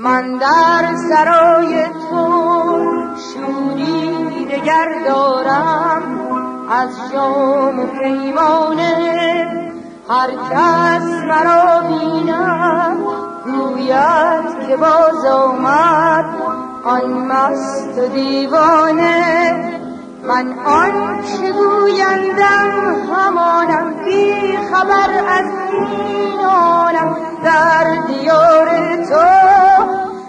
من در سرای تو شوری دگر دارم از شام پیمانه. هر کس مرا بیند گوید که باز آمد آن مست دیوانه. من آن چه گویندم همانم، بی خبر از این عالم در دیار تو.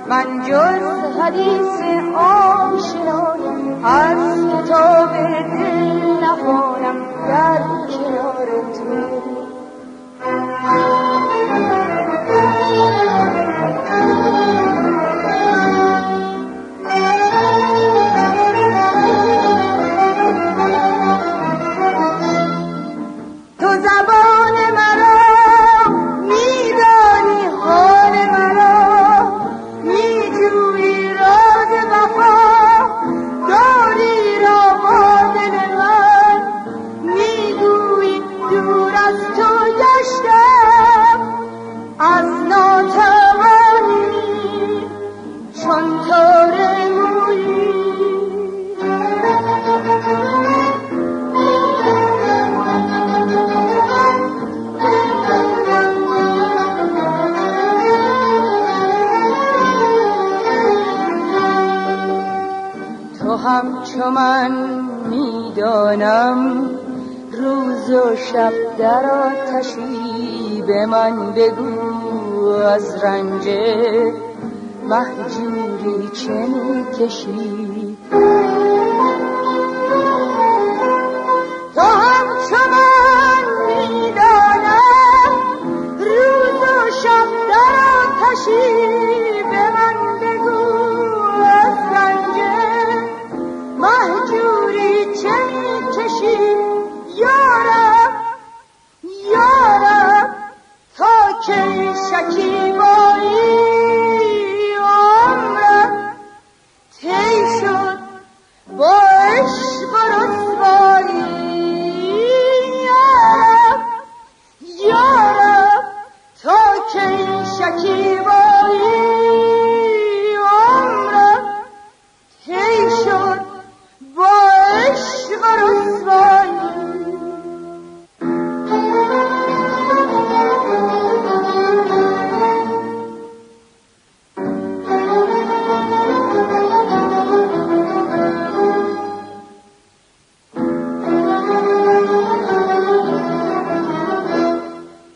من جز حدیث آشنایم از کتاب دل نخوانم در کنار تو. همچو من میدانم روز و شب در آتشی. به من بگو از رنج مهجوری چه میکشی. تو همچو من میدانم روز و شب در آتشی. به من بگو از رنج مهجوری چه میکشی. یارب یارب تا که شکیبایی عمرم طی شد با عشق و رسوایی. یارب یارب تا که شکیبایی عمرم طی شد با عشق و رسوایی.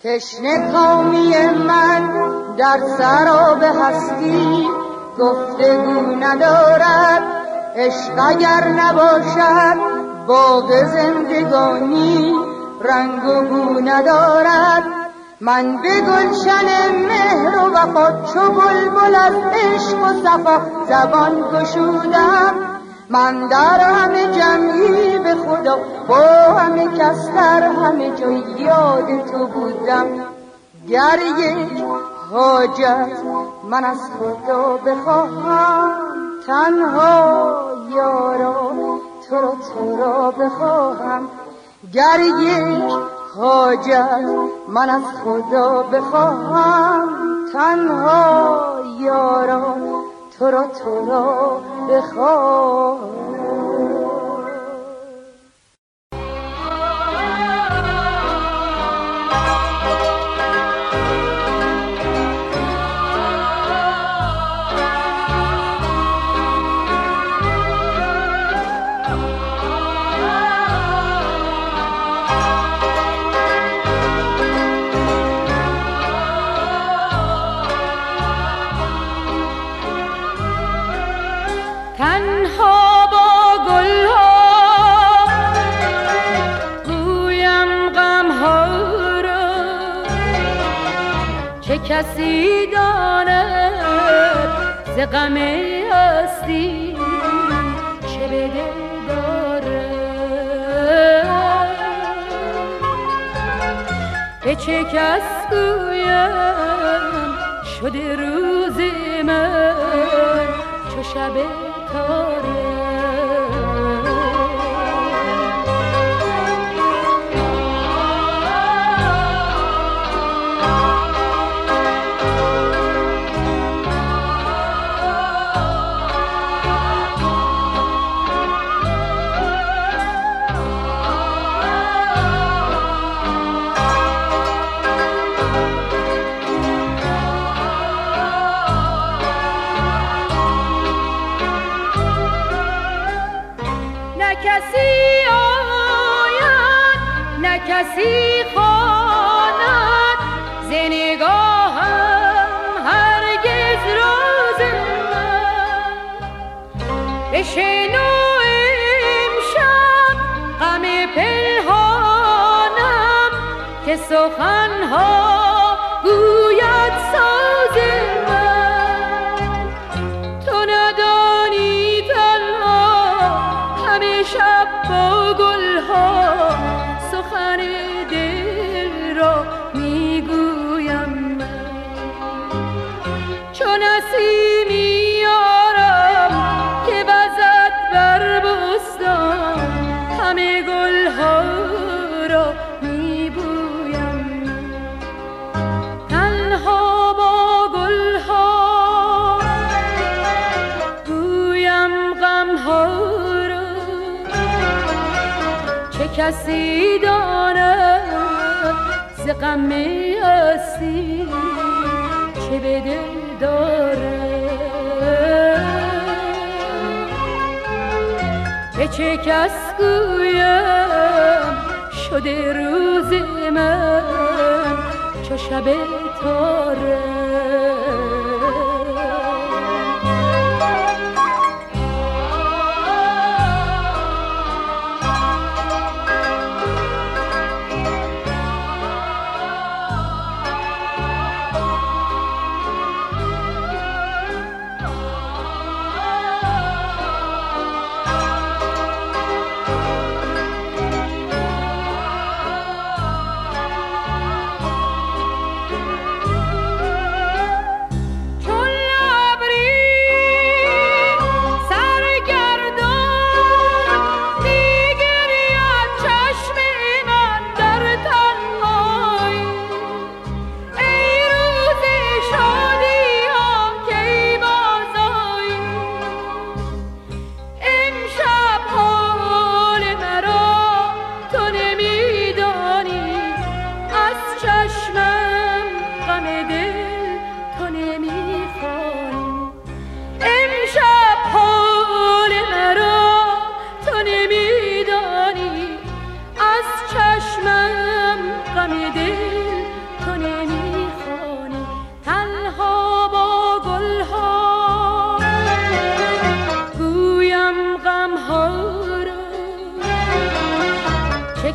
تشنه کامی من در سراب هستی گفتگو ندارد. عشق اگر نباشد باغ زندگانی رنگ و بو ندارد. من به گلشن مهر و وفا چو بلبل از عشق و صفا زبان گشودم. من در همه جمعی به خدا با همه کس در همه جای یاد تو بودم. گر یک حاجت من از خدا بخواهم، تنها یارا تو را بخواهم. گر یک حاجت من از خدا بخواهم، تنها یارا تو را بخواهم. کسی داند ز غم هستی چه به دل دارد. به چه کس گویم شده روز من چو شب تاره. کسی خواند ز نگاهم هرگز راز من بشنو امشب غم پنهانم که سخنها گوید ساز من تو ندانی تنها همه شب با گلها سخن دل را میگویم چون نسیمی آرام که وزد بر بستان همه گلها را میبویم تنها با گلها گویم غمها را چه کسی ز غم هستی چه به دل دارم به چه کس گویم شده روز من چو شب تارم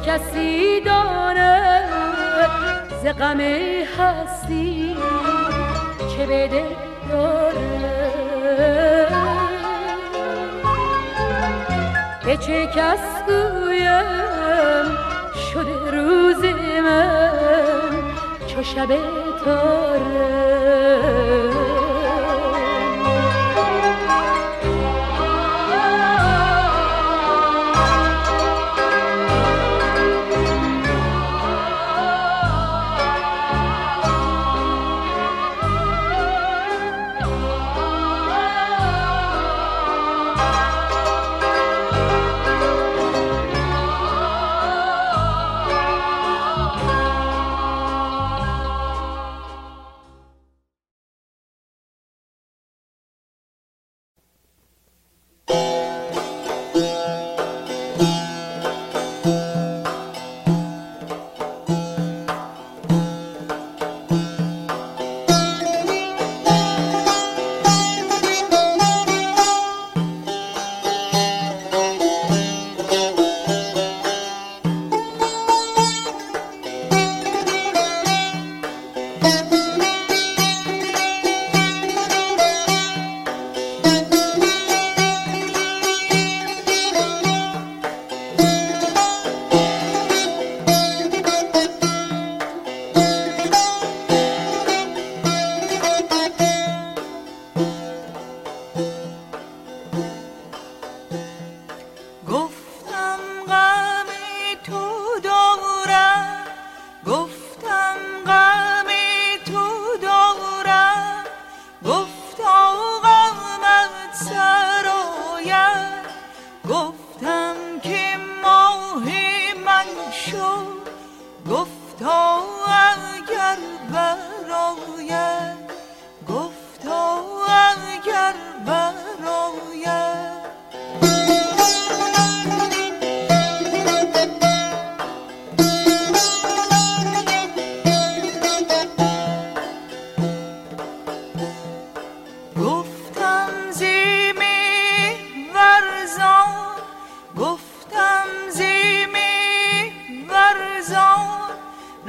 کسی داند ز غم هستی چه به دل دارم به چه کس گویم شده روز من چو شب تارم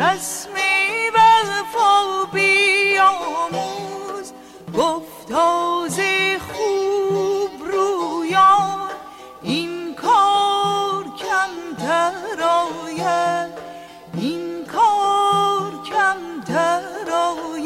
رسمی وفا بیاموز، گفت از خوب رویان این کار کمتر آید، این کار کمتر آید.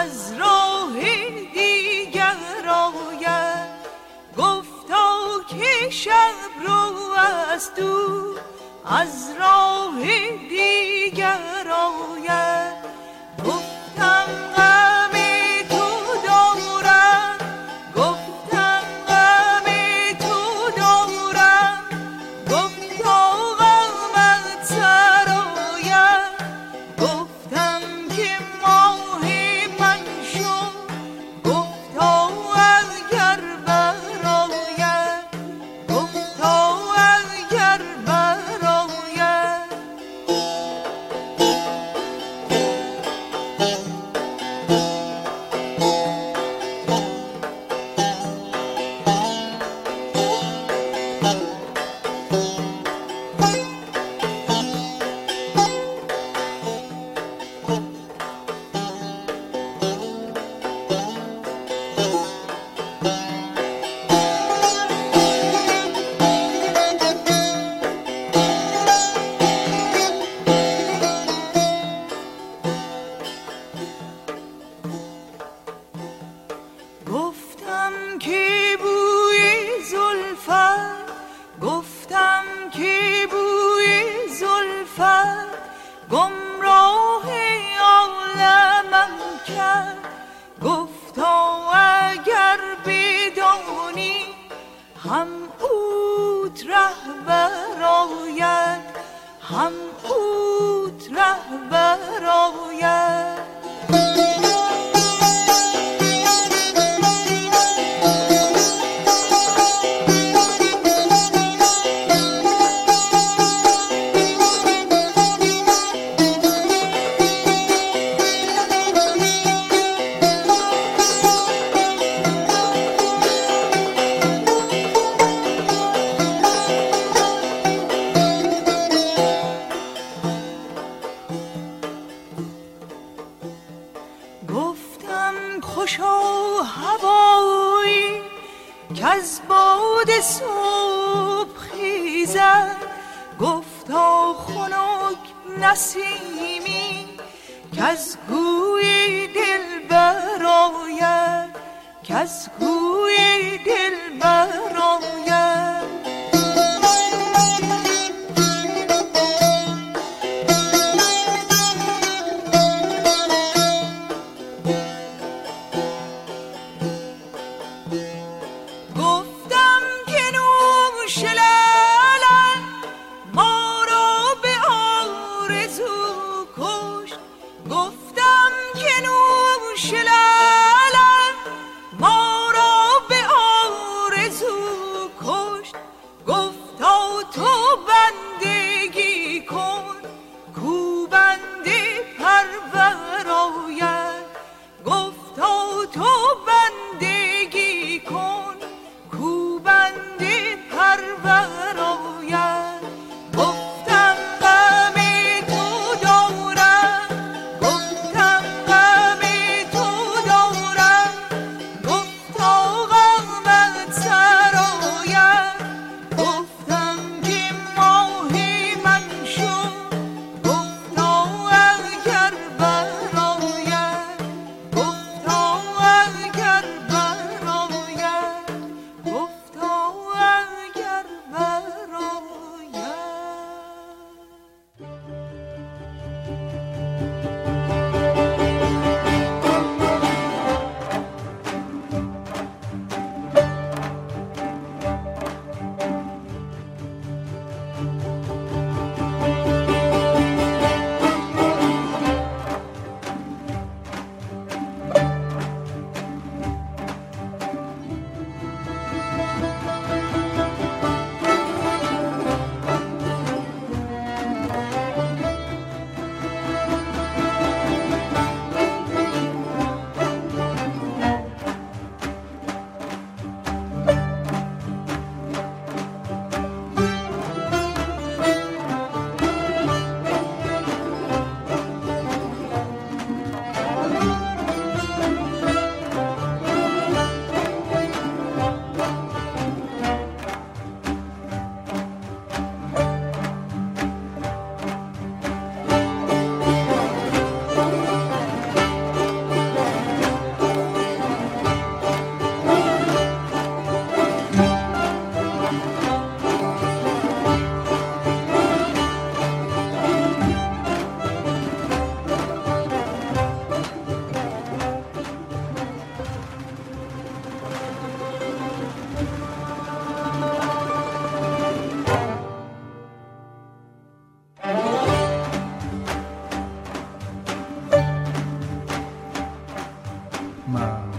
از راه دیگر آید، گفتا که شب رو از تو از راه دیگر آید. Ooh.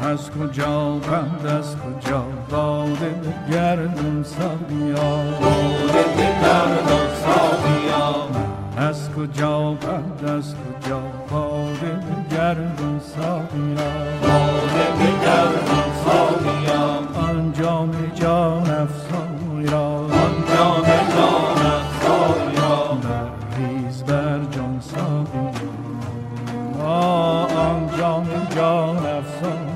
از کجا بند از کجا باده بگردم ساقیا باده بگردم ساقیا از کجا بند از کجا باده بگردم ساقیا باده بگردم ساقیا آن جام جان افسای را آن جام جان افسای را برریز بر جان ساقیا آن جام جان افسای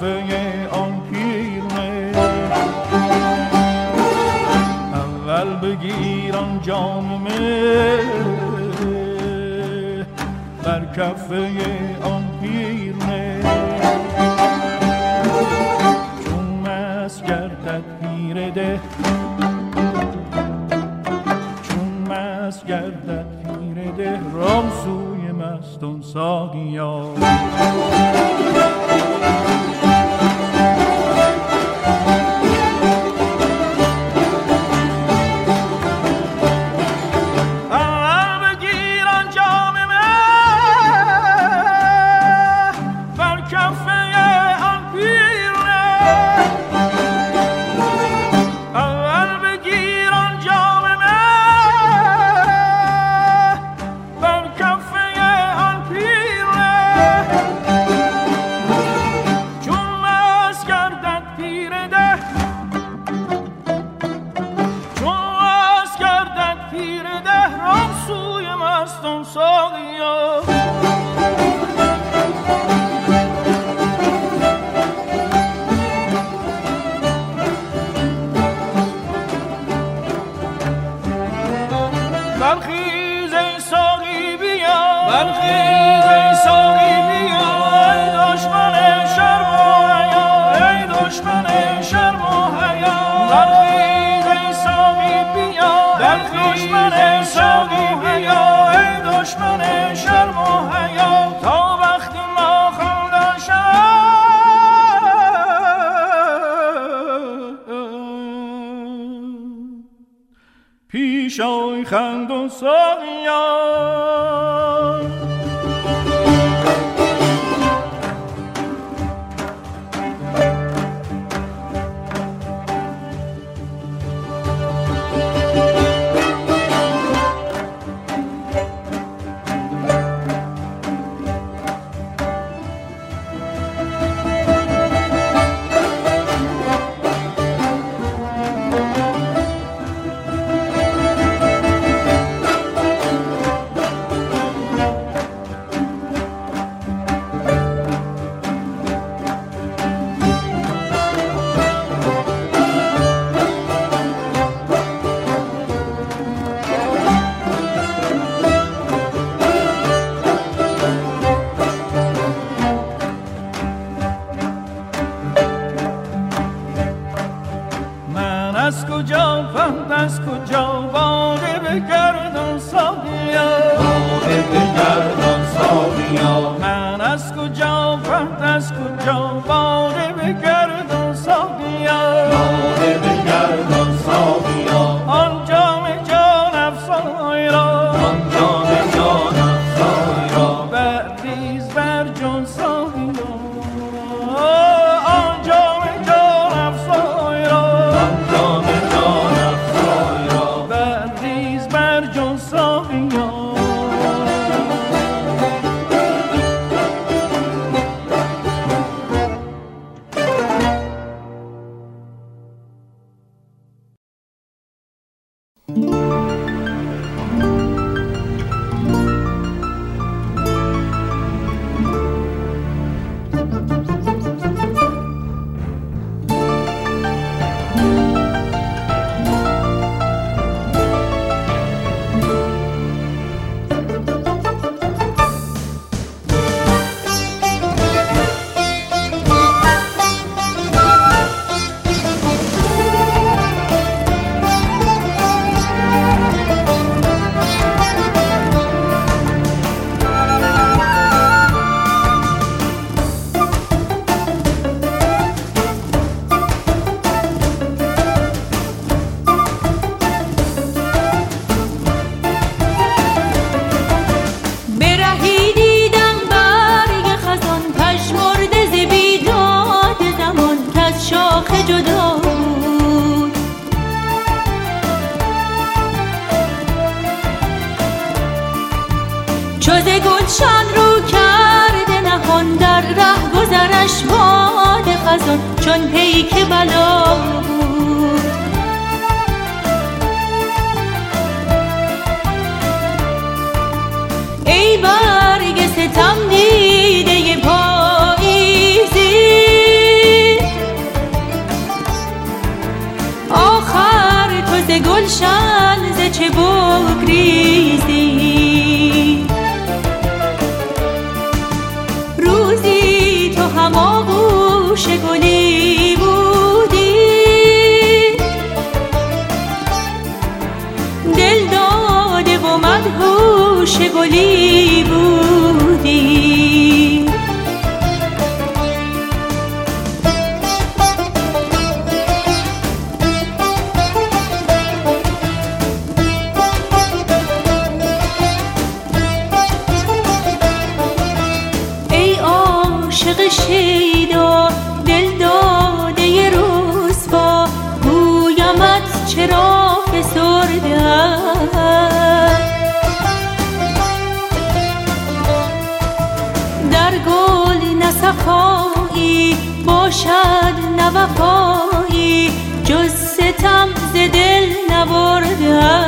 کفه آن پیره هستم ساقیا برخیز ای ساقی بیا برخیز ای ساقی بیا ای دشمن شرم و حیا ای دشمن شرم و حیا برخیز ای ساقی بیا ای دشمن ساقی بیا ای دشمن شرم و حیا تا وقتی ما خواندن شد پیش آی خند و ساقیا چون پیک بلا بود ای برگ ستم دیده پاییزی آخر تو ز گلشن ز چه بگریزی روزی تو هم آغوش گلی بودی دل داده و مدهوش گلی بودی ای عاشق شیدا چرا فسرده در گل نه صفایی باشد نه وفایی جز ستم ز دل نبرده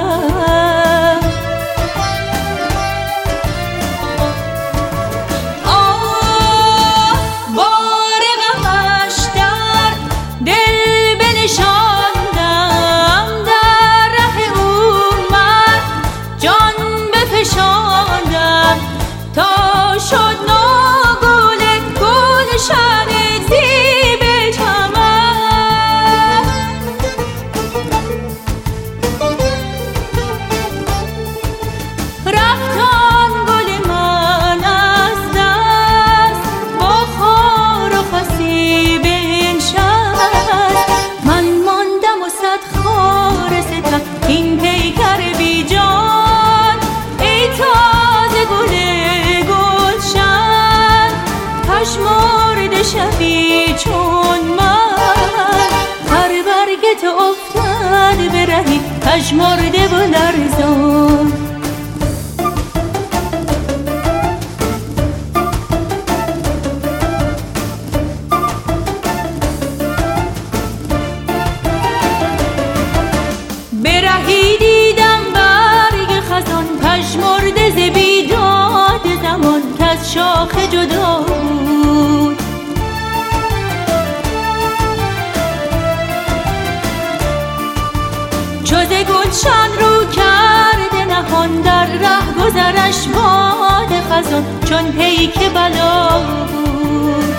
تا شد ناگلت گل شب زیب چمن. رفتان گل من از دست با خار و خسی بنشست، من ماندم و صد خار ستم این پیکر بی جان. ای تازه گل پشمارد شبی چون من، هر برگ تو افتد به رهی پشمارده و لرزان. به رهی دیدم برگ خزان پشمارده ز بیداد زمان، کز شاخه جدا بود چوز گلشن رو کرده نهان، در ره گذرش باد خزان چون پیک بلا بود.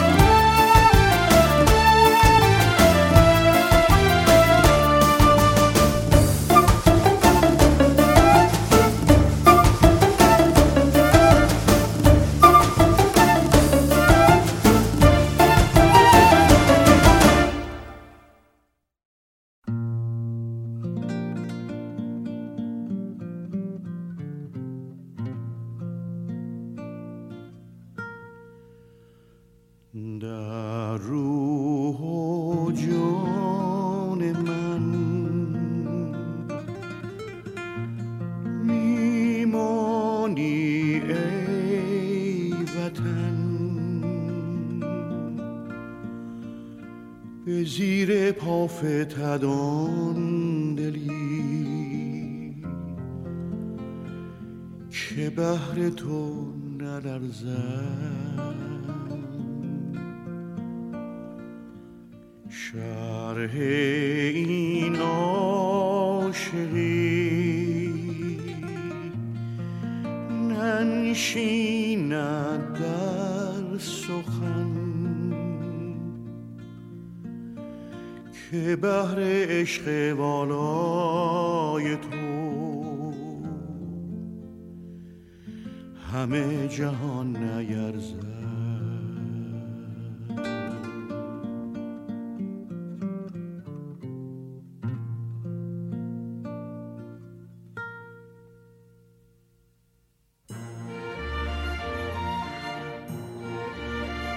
در روح و جان من میمانی ای وطن، به زیر پافتدان دلی که بهر تو نلرزد. شرح این عاشقی ننشیند در سخن، که بهر عشق والای تو همه جهان نیرزد.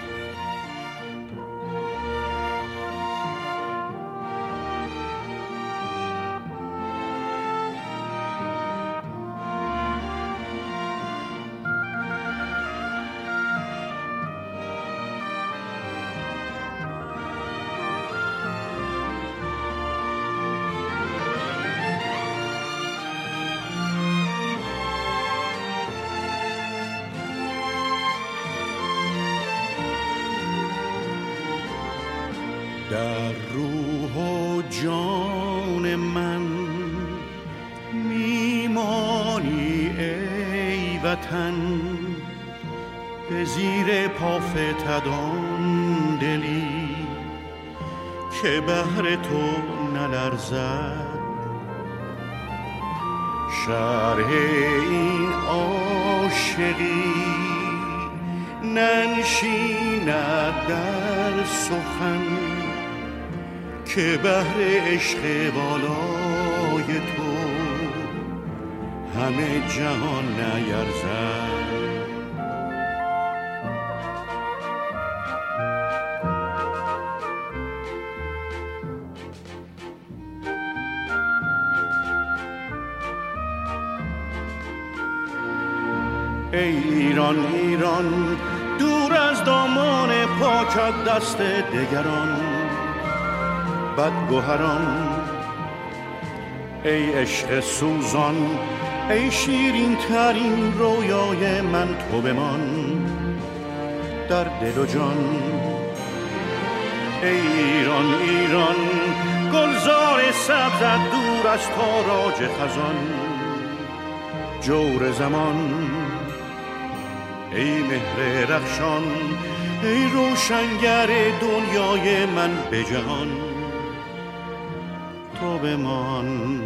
در روح و جان من میمانی ای وطن، به زیر پافتدان دلی که بهر تو نلرزد. شرح این عاشقی ننشیند در سخن، که بهر عشق بالای تو همه جهان نیرزد. ای ایران ایران دور از دامان پاکت دست دگران بدگوهران، ای عشق سوزان، ای شیرین ترین رویای من تو بمان در دل و جان. ای ایران ایران گلزار سبزت دور از تاراج خزان جور زمان، ای مهر رخشان، ای روشنگر دنیای من به جهان، تو بمان.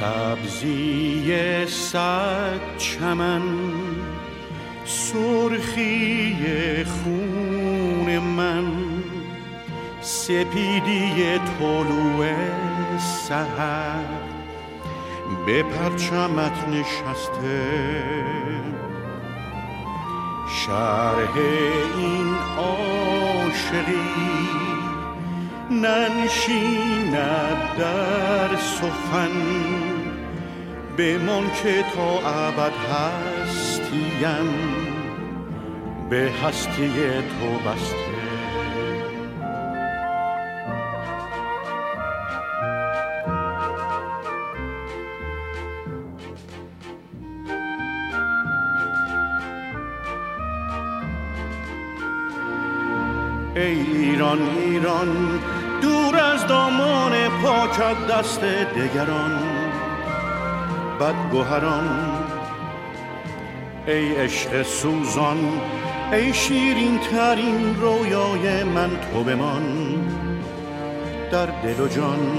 سبزی صد چمن، سرخی خون من، سپیدی طلوع سحر به پرچمت نشسته. شرح این عاشقی ننشیند در سخن، بمان که تا ابد هستیم به هستی تو بسته. ای ایران ایران، دور از دامان پاکت دست دگران بدگوهران. ای عشق سوزان، ای شیرین ترین رویای من، تو بمان در دل و جان.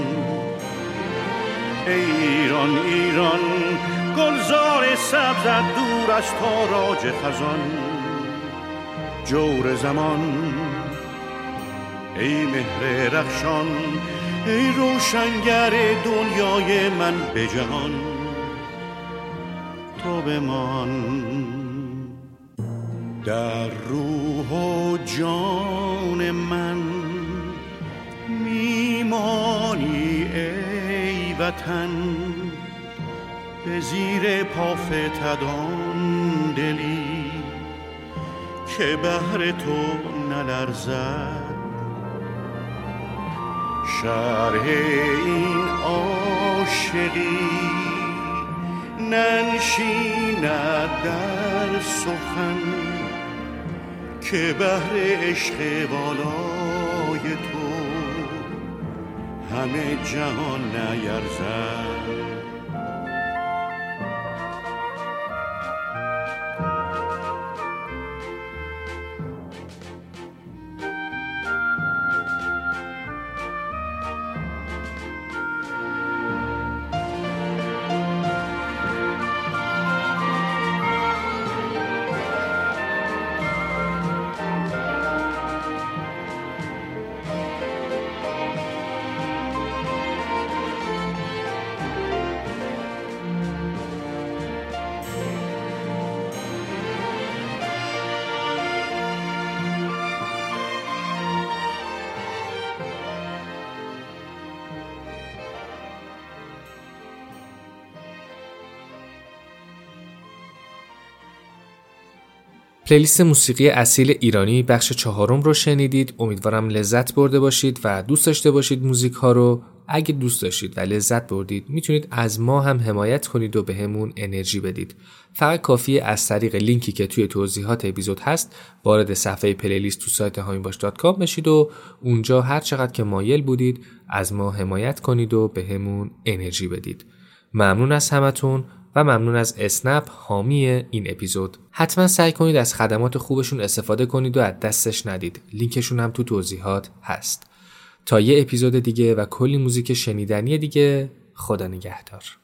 ای ایران ایران، گلزار سبزت دور از تاراج خزان، جور زمان. ای مهر رخشان، ای روشنگر دنیای من به جهان، تو بمان. در روح و جان من میمانی ای وطن، به زیر پافتدان دلی که بهر تو نلرزد. شرح این عاشقی ننشیند در سخن، که بهر عشق والای تو همه جهان نیرزد. پلیلیست موسیقی اصیل ایرانی بخش 4 رو شنیدید. امیدوارم لذت برده باشید و دوست داشته باشید موزیک ها رو. اگه دوست داشتید و لذت بردید میتونید از ما هم حمایت کنید و بهمون انرژی بدید. فقط کافیه از طریق لینکی که توی توضیحات اپیزود هست وارد صفحه پلیلیست تو سایت همین‌باش.com بشید و اونجا هر چقدر که مایل بودید از ما حمایت کنید و بهمون انرژی بدید. ممنون از همتون و ممنون از اسنپ حامی این اپیزود. حتما سعی کنید از خدمات خوبشون استفاده کنید و از دستش ندید. لینکشون هم تو توضیحات هست. تا یه اپیزود دیگه و کلی موزیک شنیدنی دیگه، خدا نگهدار.